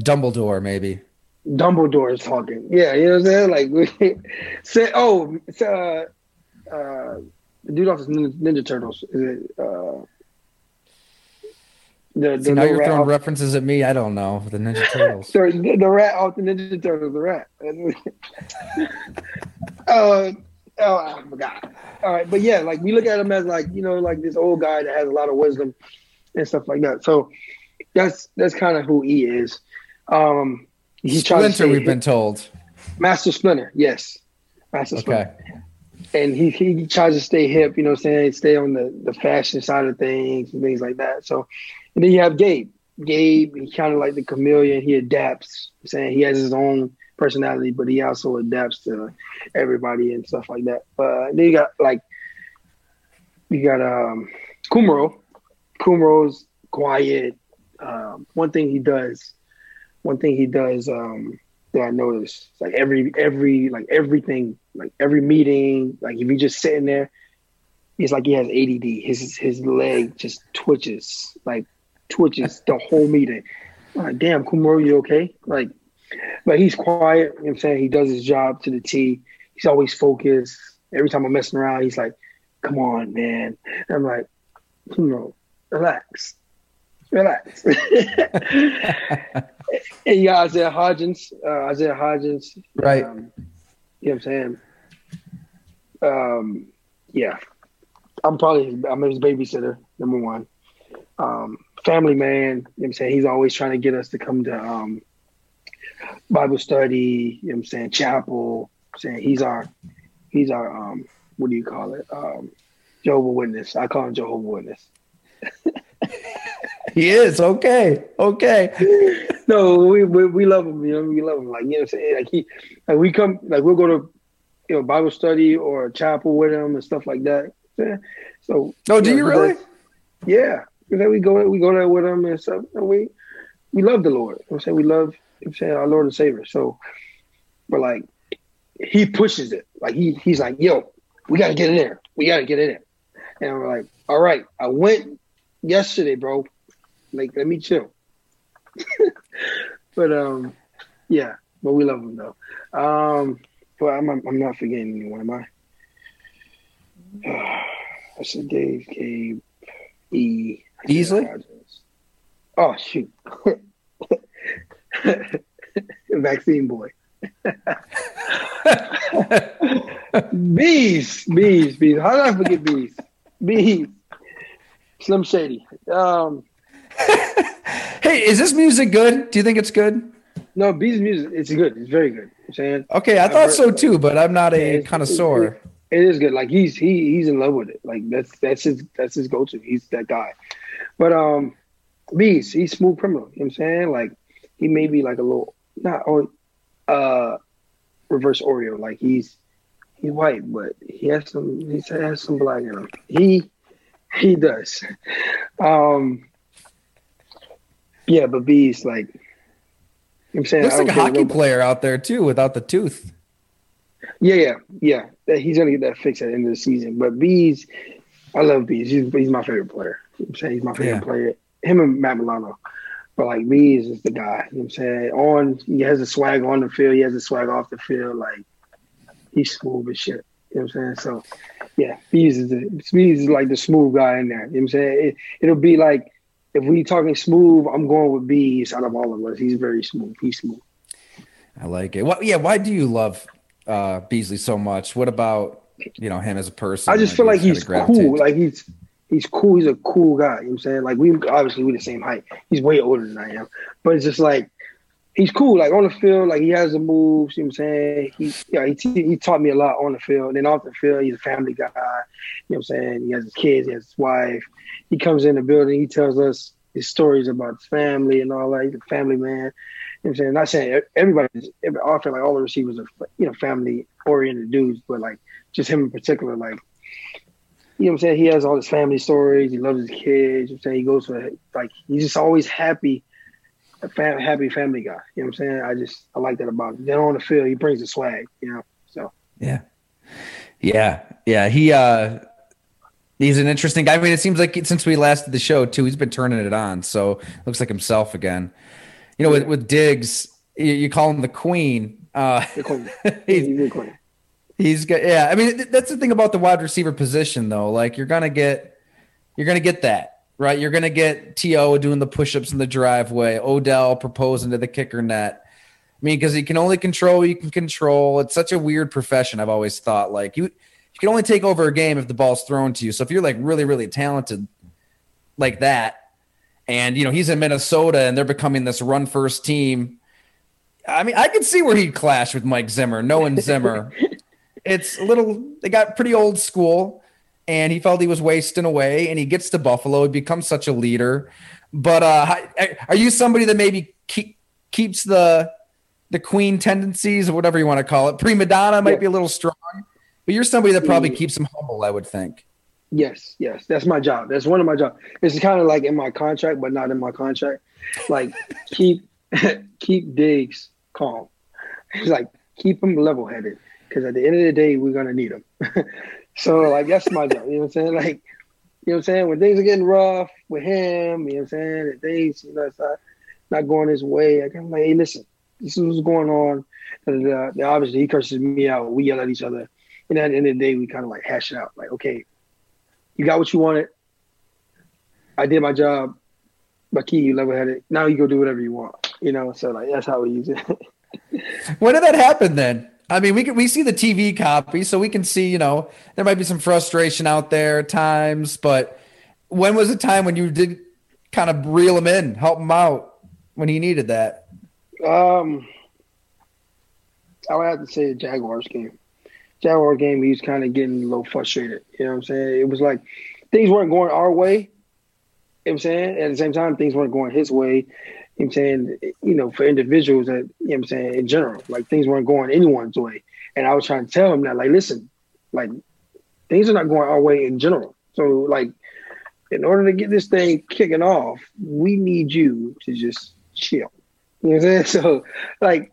Dumbledore, maybe. Dumbledore is talking. Yeah, you know what I'm saying? Like, we say, oh, it's uh, Uh, the dude off the Ninja Turtles. Is it, uh, the, the See, now you're throwing references at me. I don't know. The Ninja Turtles. the, the rat off the Ninja Turtles. The rat. uh, oh, I forgot. All right. But, yeah, like, we look at him as, like, you know, like this old guy that has a lot of wisdom and stuff like that. So that's that's kind of who he is. Um, he's Splinter, we've him. been told. Master Splinter, yes. Master Splinter. Okay. And he, he tries to stay hip, you know what I'm saying? Stay on the, the fashion side of things and things like that. So, and then you have Gabe. Gabe, he kind of like the chameleon. He adapts. You know I'm saying? He has his own personality, but he also adapts to everybody and stuff like that. But then you got like, you got um, Kumro. Kumro's quiet. Um, one thing he does, one thing he does um, that I noticed, like every, every, like everything. Like every meeting, like if you just sitting there, it's like he has A D D. His his leg just twitches, like twitches the whole meeting. I'm like, damn, Kumaro, you okay? Like, but he's quiet. You know what I'm saying? He does his job to the T. He's always focused. Every time I'm messing around, he's like, come on, man. And I'm like, Kumaro, relax. Relax. And you got Isaiah Hodgins. Uh, Isaiah Hodgins. Right. Um, You know what I'm saying? Um, yeah, I'm probably his, I'm his babysitter, number one. Um, family man, you know what I'm saying? He's always trying to get us to come to um, Bible study, you know what I'm saying, chapel. I'm saying he's our, he's our, um, what do you call it? Um, Jehovah Witness. I call him Jehovah Witness. He is. Okay. Okay. No, we, we we love him. You know, we love him. Like, you know what I'm saying? Like, he, like we come, like, we'll go to, you know, Bible study or chapel with him and stuff like that. Yeah. So, oh, do you, know, you really? Yeah. And then we go, we go there with him and stuff. And we, we love the Lord. You know what I'm saying? We love, you know what I'm saying, our Lord and Savior. So, but like, he pushes it. Like, he, he's like, yo, we got to get in there. We got to get in there. And we're like, all right, I went yesterday, bro. Like, let me chill. But, um, yeah, but we love him, though. Um, but I'm, I'm not forgetting anyone, am I? I said Dave, Gabe, E. Beasley? Oh, shoot. Vaccine boy. Bees, bees, bees. How did I forget bees? Bees. Slim Shady. Um, hey, is this music good? Do you think it's good? No, Bees' music, it's good. It's very good. I'm saying, okay, I thought so too, but I'm not a connoisseur. It is good. Like, he's he he's in love with it. Like, that's that's his that's his go to. He's that guy. But um, Bees, he's smooth criminal. You know what I'm saying? Like, he may be like a little not or uh reverse Oreo. Like, he's he's white, but he has some he has some black in him. He he does. Um. Yeah, but Bees, like, you know what I'm saying? Looks like a hockey player out there, too, without the tooth. Yeah, yeah, yeah. He's going to get that fixed at the end of the season. But Bees, I love Bees. He's, he's my favorite player. You know what I'm saying? He's my favorite yeah. player. Him and Matt Milano. But, like, Bees is the guy. You know what I'm saying? On, he has the swag on the field. He has the swag off the field. Like, he's smooth as shit. You know what I'm saying? So, yeah, Bees is, the, Bees is like the smooth guy in there. You know what I'm saying? It, it'll be like, if we're talking smooth, I'm going with Bees out of all of us. He's very smooth. He's smooth. I like it. Well, yeah, why do you love uh, Beasley so much? What about, you know, him as a person? I just like feel like he's, he's cool. Like, he's he's cool. He's a cool guy. You know what I'm saying? Like, we obviously we're the same height. He's way older than I am. But it's just like, he's cool. Like, on the field, like, he has the moves. You know what I'm saying? He, yeah, he, t- he taught me a lot on the field. And then off the field, he's a family guy. You know what I'm saying? He has his kids. He has his wife. He comes in the building. He tells us his stories about his family and all that. He's a family man. You know what I'm saying? Not saying everybody, every, I feel like all the receivers are, you know, family-oriented dudes. But, like, just him in particular, like, you know what I'm saying? He has all his family stories. He loves his kids. You know what I'm saying? He goes for, like, he's just always happy. A fam- happy family guy. You know what I'm saying? I just, I like that about him. Then on the field, he brings the swag, you know? So. Yeah. Yeah. Yeah. He, uh, he's an interesting guy. I mean, it seems like since we last did the show too, he's been turning it on. So looks like himself again, you know, with, with Diggs, you, you call him the queen. Uh, the queen. he's, he's, the queen. He's got, yeah. I mean, that's the thing about the wide receiver position though. Like, you're going to get, you're going to get that. Right, you're going to get T O doing the push-ups in the driveway, Odell proposing to the kicker net. I mean, because he can only control what you can control. It's such a weird profession, I've always thought. Like, you you can only take over a game if the ball's thrown to you. So if you're, like, really, really talented like that, and, you know, he's in Minnesota and they're becoming this run-first team, I mean, I could see where he'd clash with Mike Zimmer, knowing Zimmer. It's a little – they got pretty old school. And he felt he was wasting away, and he gets to Buffalo. He becomes such a leader. But uh, are you somebody that maybe keep, keeps the the queen tendencies, or whatever you want to call it? Prima donna might yeah. be a little strong, but you're somebody that probably keeps him humble, I would think. Yes, yes. That's my job. That's one of my jobs. It's kind of like in my contract, but not in my contract. Like, keep keep Diggs calm. It's like, keep him level-headed, because at the end of the day, we're going to need him. So, like, that's my job, you know what I'm saying? Like, you know what I'm saying? When things are getting rough with him, you know what I'm saying? If things, you know, it's not, not going his way, like, I'm like, hey, listen, this is what's going on. And uh, obviously, he curses me out. We yell at each other. And at the end of the day, we kind of, like, hash it out. Like, okay, you got what you wanted. I did my job. Baki, you level-headed. Now you go do whatever you want, you know? So, like, that's how we use it. When did that happen then? I mean, we can, we see the T V copy, so we can see, you know, there might be some frustration out there at times, but when was the time when you did kind of reel him in, help him out when he needed that? Um, I would have to say the Jaguars game. Jaguars game, he was kind of getting a little frustrated. You know what I'm saying? It was like things weren't going our way. You know what I'm saying? At the same time, things weren't going his way. You know what I'm saying? You know, for individuals that, you know what I'm saying, in general, like things weren't going anyone's way. And I was trying to tell him that, like, listen, like things are not going our way in general. So, like, in order to get this thing kicking off, we need you to just chill. You know what I'm saying? So, like,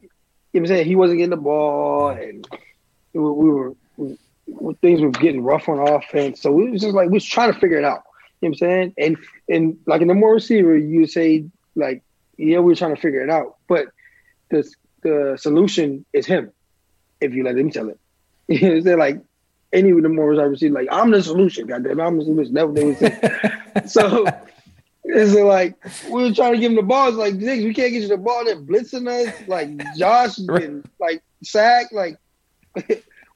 you know what I'm saying? He wasn't getting the ball, and we were, we were things were getting rough on offense. So it was just like we was trying to figure it out. You know what I'm saying? And, and like, in the more receiver, you say, like, yeah, we were trying to figure it out, but the the solution is him if you let him tell it. You know what I'm saying? Like, any of the more I received, like, I'm the solution, goddamn, I'm the solution. That's what they would say. so, so, like, we were trying to give him the balls, like, Diggs, we can't get you the ball, they're blitzing us, like, Josh getting, like, sacked, like,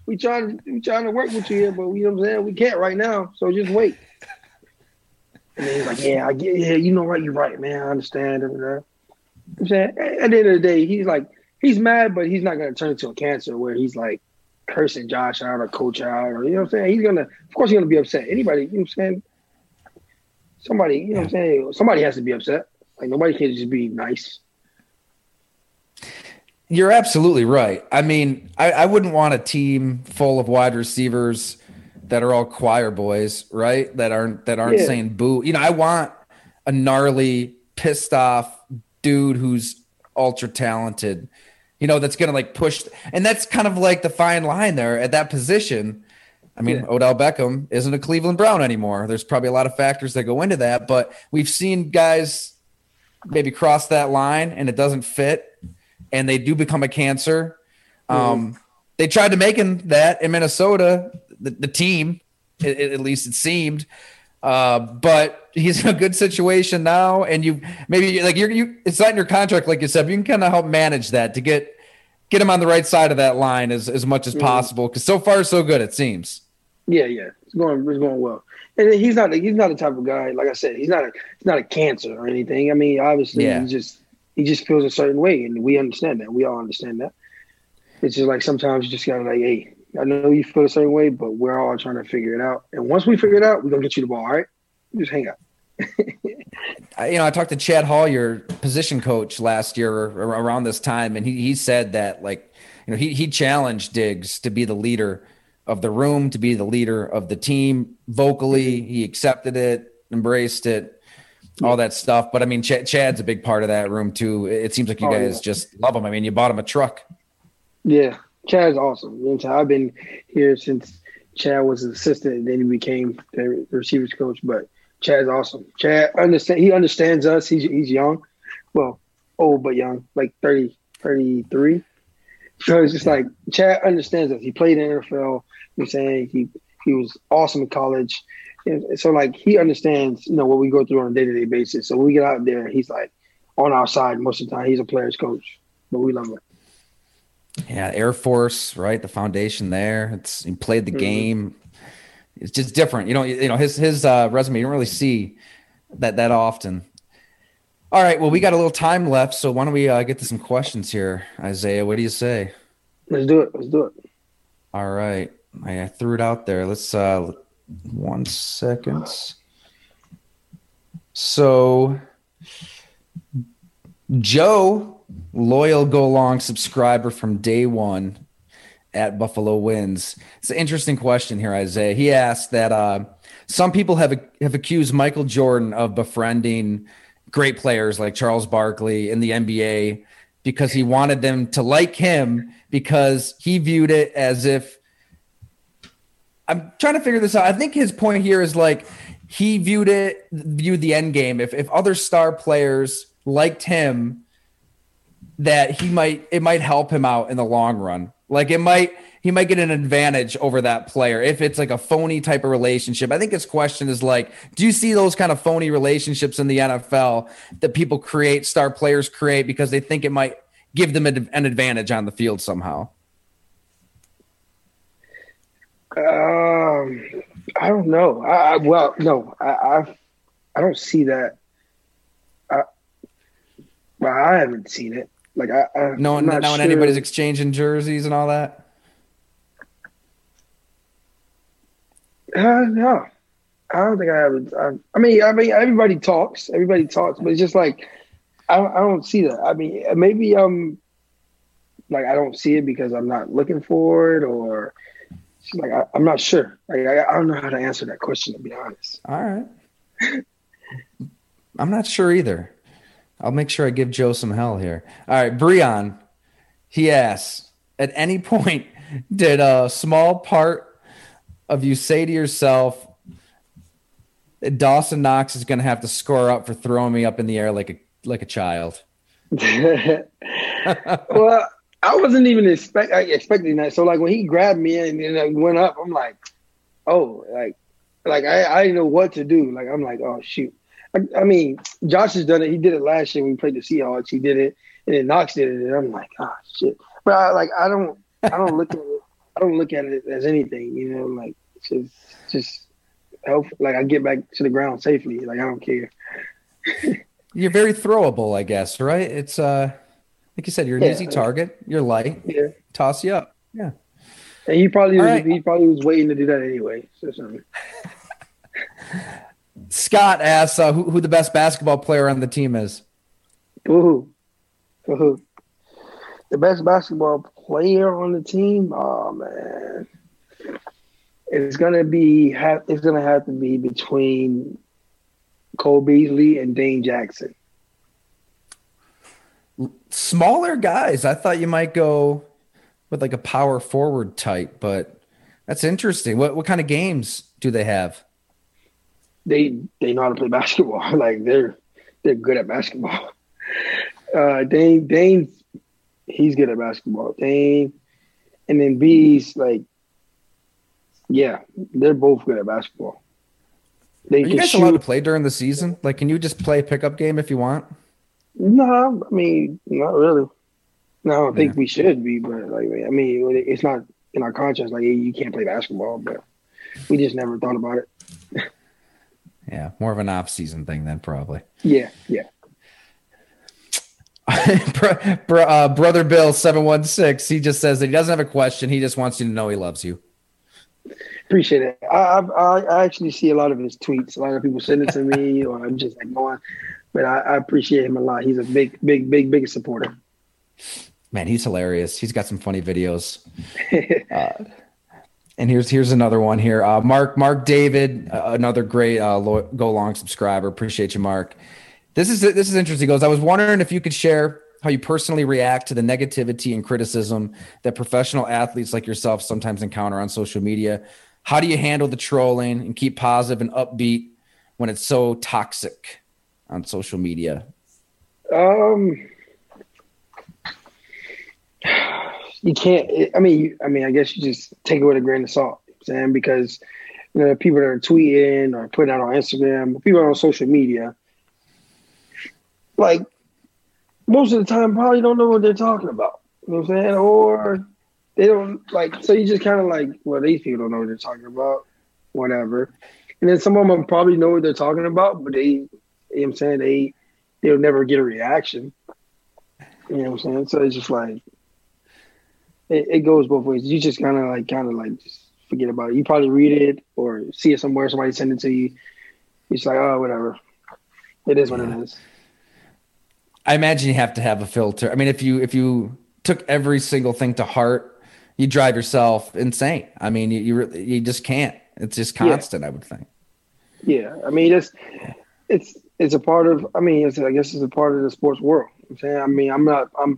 we trying, we trying to work with you here, but, you know what I'm saying, we can't right now, so just wait. And then he's like, yeah, I get, yeah, you know, right, you're right, man, I understand. You know what I'm saying? At the end of the day, he's like, he's mad, but he's not going to turn into a cancer where he's like, cursing Josh out or coach out, or you know what I'm saying? He's gonna, of course, he's gonna be upset. Anybody, you know what I'm saying? Somebody, you know what I'm saying? Somebody has to be upset. Like, nobody can just be nice. You're absolutely right. I mean, I, I wouldn't want a team full of wide receivers that are all choir boys, right? That aren't that aren't yeah. saying boo. You know, I want a gnarly, pissed off dude who's ultra talented. You know, that's going to, like, push. And that's kind of like the fine line there at that position. I mean, yeah. Odell Beckham isn't a Cleveland Brown anymore. There's probably a lot of factors that go into that. But we've seen guys maybe cross that line, and it doesn't fit, and they do become a cancer. Mm-hmm. Um, they tried to make him that in Minnesota, the, the team, it, it, at least it seemed. Uh, but he's in a good situation now, and you maybe like you're, you. It's not in your contract, like you said. But you can kind of help manage that to get get him on the right side of that line as, as much as mm-hmm. possible. Because so far, so good, it seems. Yeah, yeah, it's going it's going well. And he's not he's not the type of guy. Like I said, he's not a he's not a cancer or anything. I mean, obviously, yeah. he just he just feels a certain way, and we understand that. We all understand that. It's just like sometimes you just gotta like, hey. I know you feel the same way, but we're all trying to figure it out. And once we figure it out, we're going to get you the ball, all right? Just hang out. I, you know, I talked to Chad Hall, your position coach, last year or around this time, and he he said that, like, you know, he he challenged Diggs to be the leader of the room, to be the leader of the team vocally. He accepted it, embraced it, all yeah. that stuff. But, I mean, Ch- Chad's a big part of that room, too. It seems like you oh, guys yeah. just love him. I mean, you bought him a truck. Yeah. Chad's awesome. I've been here since Chad was an assistant, and then he became the receivers coach. But Chad's awesome. Chad understand. He understands us. He's he's young, well, old but young, like thirty, thirty-three. So it's just like Chad understands us. He played in the N F L. You know what I'm saying? He he was awesome in college. And so like he understands, you know, what we go through on a day to day basis. So when we get out there, he's like on our side most of the time. He's a player's coach, but we love him. Yeah, Air Force, right? The foundation there. It's he played the mm-hmm. game. It's just different, you know. You know his his uh, resume. You don't really see that that often. All right, well, we got a little time left, so why don't we uh, get to some questions here, Isaiah? What do you say? Let's do it. Let's do it. All right, I threw it out there. Let's uh, one second. So, Joe. Loyal go long subscriber from day one at Buffalo Wins. It's an interesting question here, Isaiah. He asked that uh, some people have have accused Michael Jordan of befriending great players like Charles Barkley in the N B A because he wanted them to like him because he viewed it as if – I'm trying to figure this out. I think his point here is like he viewed it – viewed the end game. If, if other star players liked him – that he might, it might help him out in the long run. Like it might, he might get an advantage over that player if it's like a phony type of relationship. I think his question is like, do you see those kind of phony relationships in the N F L that people create, star players create because they think it might give them an advantage on the field somehow? Um, I don't know. I, I well, no, I, I, I don't see that. I, well, I haven't seen it. Like I, I no one, not no one, sure. Anybody's exchanging jerseys and all that. Uh, no, I don't think I have. I, I mean, I mean, everybody talks. Everybody talks, but it's just like I, I don't see that. I mean, maybe um, like I don't see it because I'm not looking for it, or like I, I'm not sure. Like I, I don't know how to answer that question, to be honest. All right, I'm not sure either. I'll make sure I give Joe some hell here. All right, Breon, he asks, at any point did a small part of you say to yourself, Dawson Knox is going to have to score up for throwing me up in the air like a like a child? Well, I wasn't even expect, I expecting that. So, like, when he grabbed me and, and I went up, I'm like, oh, like, like I, I didn't know what to do. Like, I'm like, oh, shoot. I mean, Josh has done it. He did it last year when we played the Seahawks. He did it, and then Knox did it. And I'm like, ah, oh, shit. But I, like, I don't, I don't look at it. I don't look at it as anything, you know. Like, it's just, just help. Like, I get back to the ground safely. Like, I don't care. You're very throwable, I guess. Right? It's uh, like you said, you're an yeah, easy target. You're light. Yeah. Toss you up. Yeah. And he probably, was, right. he probably was waiting to do that anyway. So something. Scott asks uh, who, who the best basketball player on the team is. Ooh. Ooh. The best basketball player on the team? Oh, man. It's going to be ha- it's gonna have to be between Cole Beasley and Dane Jackson. Smaller guys. I thought you might go with like a power forward type, but that's interesting. What what kind of games do they have? They they know how to play basketball. Like they're they're good at basketball. Uh, Dane Dane, he's good at basketball. Dane, and then B's like, yeah, they're both good at basketball. They Are you guys shoot. allowed to play during the season? Like, can you just play a pickup game if you want? No, I mean, not really. No, I don't think yeah. we should be, but like, I mean, it's not in our contract. Like, you can't play basketball, but we just never thought about it. Yeah, more of an off-season thing then, probably. Yeah, yeah. uh, Brother Bill seven one six, he just says that he doesn't have a question. He just wants you to know he loves you. Appreciate it. I I, I actually see a lot of his tweets. A lot of people send it to me, or I'm just like going. But I, I appreciate him a lot. He's a big, big, big, big supporter. Man, he's hilarious. He's got some funny videos. uh, And here's here's another one here. Uh, Mark Mark David, uh, another great uh, lo- go long subscriber. Appreciate you, Mark. This is this is interesting. He goes, I was wondering if you could share how you personally react to the negativity and criticism that professional athletes like yourself sometimes encounter on social media. How do you handle the trolling and keep positive and upbeat when it's so toxic on social media? Um. You can't. I mean, I mean, I guess you just take it with a grain of salt, Sam, because you know the people that are tweeting or putting out on Instagram, people on social media, like most of the time, probably don't know what they're talking about. You know what I'm saying? Or they don't like. So you just kind of like, well, these people don't know what they're talking about, whatever. And then some of them probably know what they're talking about, but they, you know what I'm saying, they, they'll never get a reaction. You know what I'm saying? So it's just like. It, it goes both ways. You just kind of like, kind of like, just forget about it. You probably read it or see it somewhere. Somebody send it to you. You're just like, oh, whatever. It is what yeah. it is. I imagine you have to have a filter. I mean, if you if you took every single thing to heart, you drive yourself insane. I mean, you you, really, you just can't. It's just constant. Yeah. I would think. Yeah, I mean, it's it's it's a part of. I mean, it's, I guess it's a part of the sports world. I'm saying. I mean, I'm not. I'm.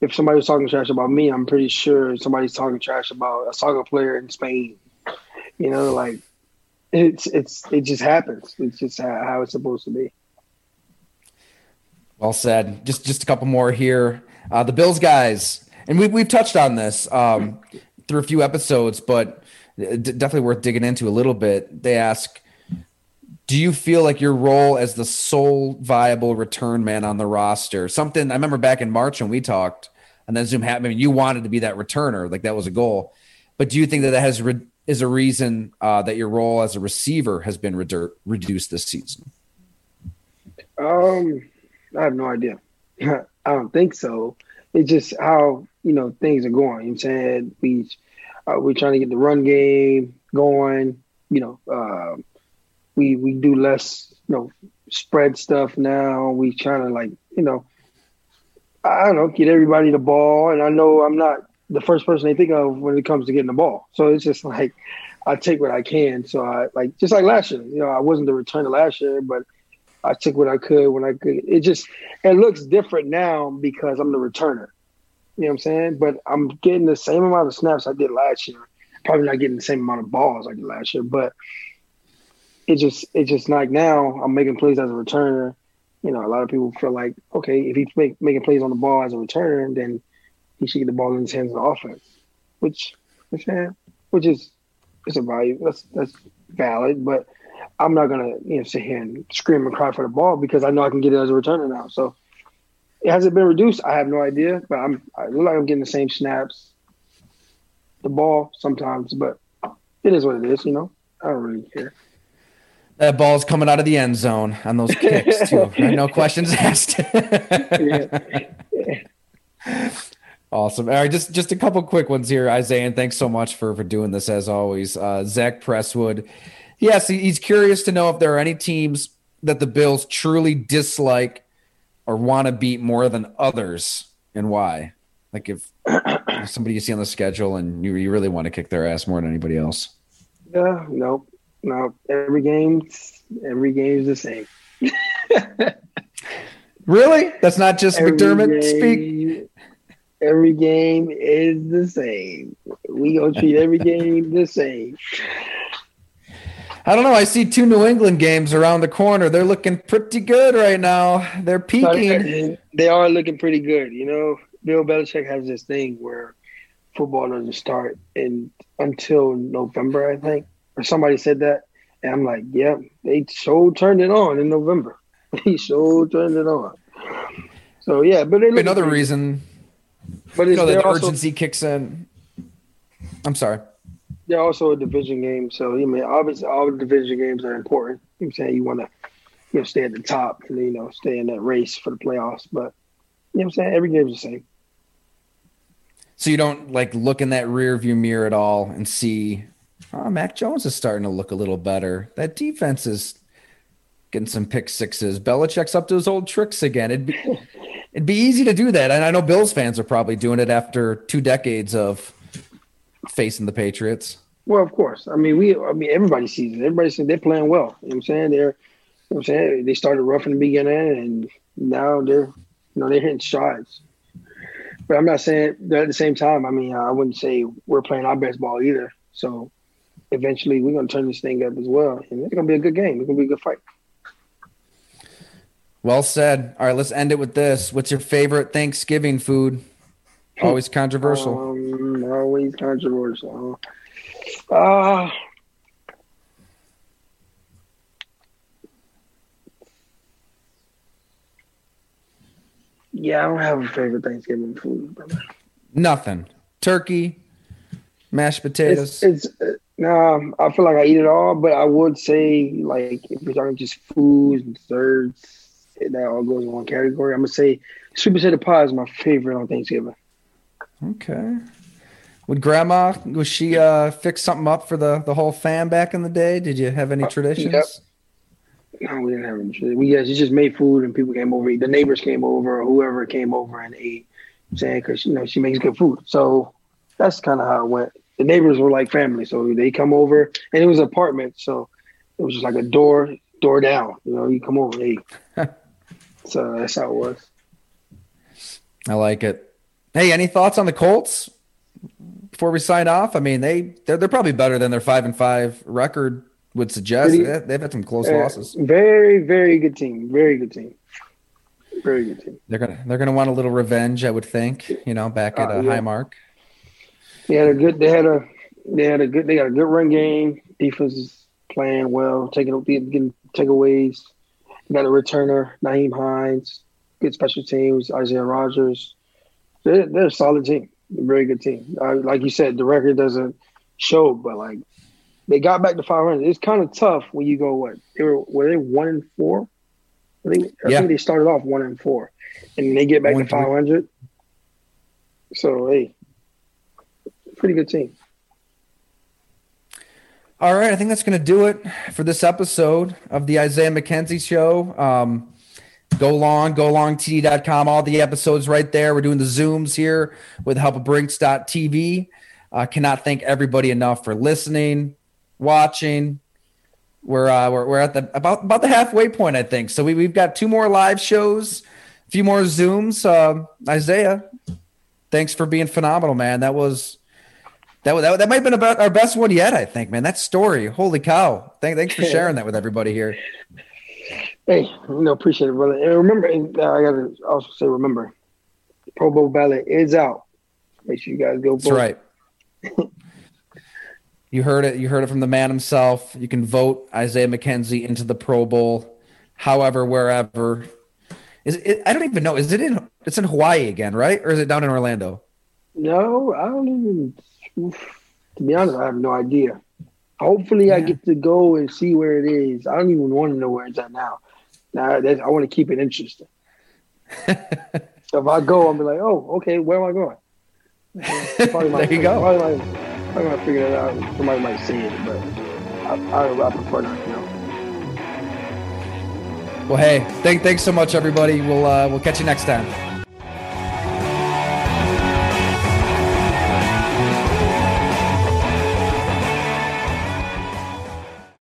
If somebody was talking trash about me, I'm pretty sure somebody's talking trash about a soccer player in Spain. You know, like it's it's it just happens. It's just how it's supposed to be. Well said. Just just a couple more here. Uh, the Bills guys, and we we've touched on this um, through a few episodes, but d- definitely worth digging into a little bit. They ask, do you feel like your role as the sole viable return man on the roster, something I remember back in March when we talked and then Zoom happened, I mean, you wanted to be that returner, like that was a goal, but do you think that that has re- is a reason uh, that your role as a receiver has been redu- reduced this season? Um, I have no idea. I don't think so. It's just how, you know, things are going. You know what I'm saying? We, uh, we're trying to get the run game going. You know, uh, we we do less, you know, spread stuff now. We trying to, like, you know, I don't know, get everybody the ball. And I know I'm not the first person they think of when it comes to getting the ball. So it's just like I take what I can. So I like just like last year. You know, I wasn't the returner last year, but I took what I could when I could. It just it looks different now because I'm the returner. You know what I'm saying? But I'm getting the same amount of snaps I did last year. Probably not getting the same amount of balls I did last year, but it's just it's just like now I'm making plays as a returner. You know, a lot of people feel like, okay, if he's make, making plays on the ball as a returner, then he should get the ball in his hands in the offense, which, which is it's a value. That's that's valid, but I'm not gonna you know sit here and scream and cry for the ball because I know I can get it as a returner now. So it hasn't been reduced. I have no idea, but I'm I look like I'm getting the same snaps, the ball sometimes, but it is what it is. You know, I don't really care. That ball's coming out of the end zone on those kicks too. Right? No questions asked. yeah. Yeah. Awesome. All right, just just a couple quick ones here, Isaiah. And thanks so much for for doing this as always. Uh, Zach Presswood. Yes, he's curious to know if there are any teams that the Bills truly dislike or want to beat more than others, and why. Like if somebody you see on the schedule and you you really want to kick their ass more than anybody else. Yeah. No. No, every game's every game's the same. Really? That's not just every McDermott game, speak. Every game is the same. We gonna treat every game the same. I don't know. I see two New England games around the corner. They're looking pretty good right now. They're peaking. They are looking pretty good. You know, Bill Belichick has this thing where football doesn't start in until November, I think. Or somebody said that, and I'm like, yeah, they so turned it on in November. They so turned it on. So, yeah. But they another crazy. Reason, but you know, that also, urgency kicks in. I'm sorry. They're also a division game. So, I mean, obviously all the division games are important. You know what I'm saying? You want to you know, stay at the top and, you know, stay in that race for the playoffs. But, you know what I'm saying? Every game's the same. So you don't, like, look in that rear view mirror at all and see – oh, Mac Jones is starting to look a little better. That defense is getting some pick sixes. Belichick's up to his old tricks again. It'd be, it'd be easy to do that. And I know Bills fans are probably doing it after two decades of facing the Patriots. Well, of course. I mean, we. I mean, everybody sees it. Everybody sees they're playing well. You know what I'm saying? They're, you know what I'm saying? They started rough in the beginning, and now they're, you know, they're hitting strides. But I'm not saying that at the same time. I mean, I wouldn't say we're playing our best ball either. So, eventually, we're going to turn this thing up as well. And it's going to be a good game. It's going to be a good fight. Well said. All right, let's end it with this. What's your favorite Thanksgiving food? Always controversial. Um, always controversial. Uh, yeah, I don't have a favorite Thanksgiving food. Brother. Nothing. Turkey, mashed potatoes. It's, it's uh, Nah, I feel like I eat it all, but I would say, like, if we're talking just foods and desserts, that all goes in one category. I'm going to say sweet potato pie is my favorite on Thanksgiving. Okay. Would Grandma, was she uh, fix something up for the, the whole fam back in the day? Did you have any traditions? Uh, yep. No, we didn't have any traditions. We guys, just made food and people came over. The neighbors came over or whoever came over and ate. I'm saying, because, you know, she makes good food. So that's kind of how it went. The neighbors were like family, so they come over, and it was an apartment, so it was just like a door, door down. You know, you come over, hey. So that's how it was. I like it. Hey, any thoughts on the Colts before we sign off? I mean, they they're, they're probably better than their five and five record would suggest. Pretty, they, they've had some close uh, losses. Very, very good team. Very good team. Very good team. They're gonna they're gonna want a little revenge, I would think. You know, back at uh, a yeah. Highmark. They had a good. They had a. They had a good. They got a good run game. Defense is playing well. Taking getting takeaways. Got a returner, Nyheim Hines. Good special teams. Isaiah Rodgers. They're, they're a solid team. A very good team. Uh, like you said, the record doesn't showed, but like they got back to five hundred. It's kind of tough when you go what they were were they one and four? I think I yeah. think they started off one and four, and they get back one to five hundred. So hey, pretty good team. All right, I think that's going to do it for this episode of the Isaiah McKenzie Show. Um, go long, go long, T D dot com. All the episodes right there. We're doing the Zooms here with the help of Brinks dot T V. I uh, cannot thank everybody enough for listening, watching. We're uh, we're we're at the about about the halfway point, I think. So we we've got two more live shows, a few more Zooms. Uh, Isaiah, thanks for being phenomenal, man. That was. That, that, that might have been about our best one yet, I think, man. That story, holy cow. Thank, thanks for sharing that with everybody here. Hey, you know, appreciate it, brother. And remember, and I got to also say, remember, Pro Bowl ballot is out. Make sure you guys go vote. That's right. You heard it. You heard it from the man himself. You can vote Isaiah McKenzie into the Pro Bowl, however, wherever. Is it, I don't even know. Is it in? It's in Hawaii again, right? Or is it down in Orlando? No, I don't even – to be honest, I have no idea. Hopefully, yeah. I get to go and see where it is. I don't even want to know where it's at now. Now, I want to keep it interesting. So if I go, I'll be like, "Oh, okay, where am I going?" Probably my, there you go. Probably my, I'm gonna figure it out. Somebody might see it, but I, I, I prefer not to know. Well, hey, thank, thanks so much, everybody. We'll uh, we'll catch you next time.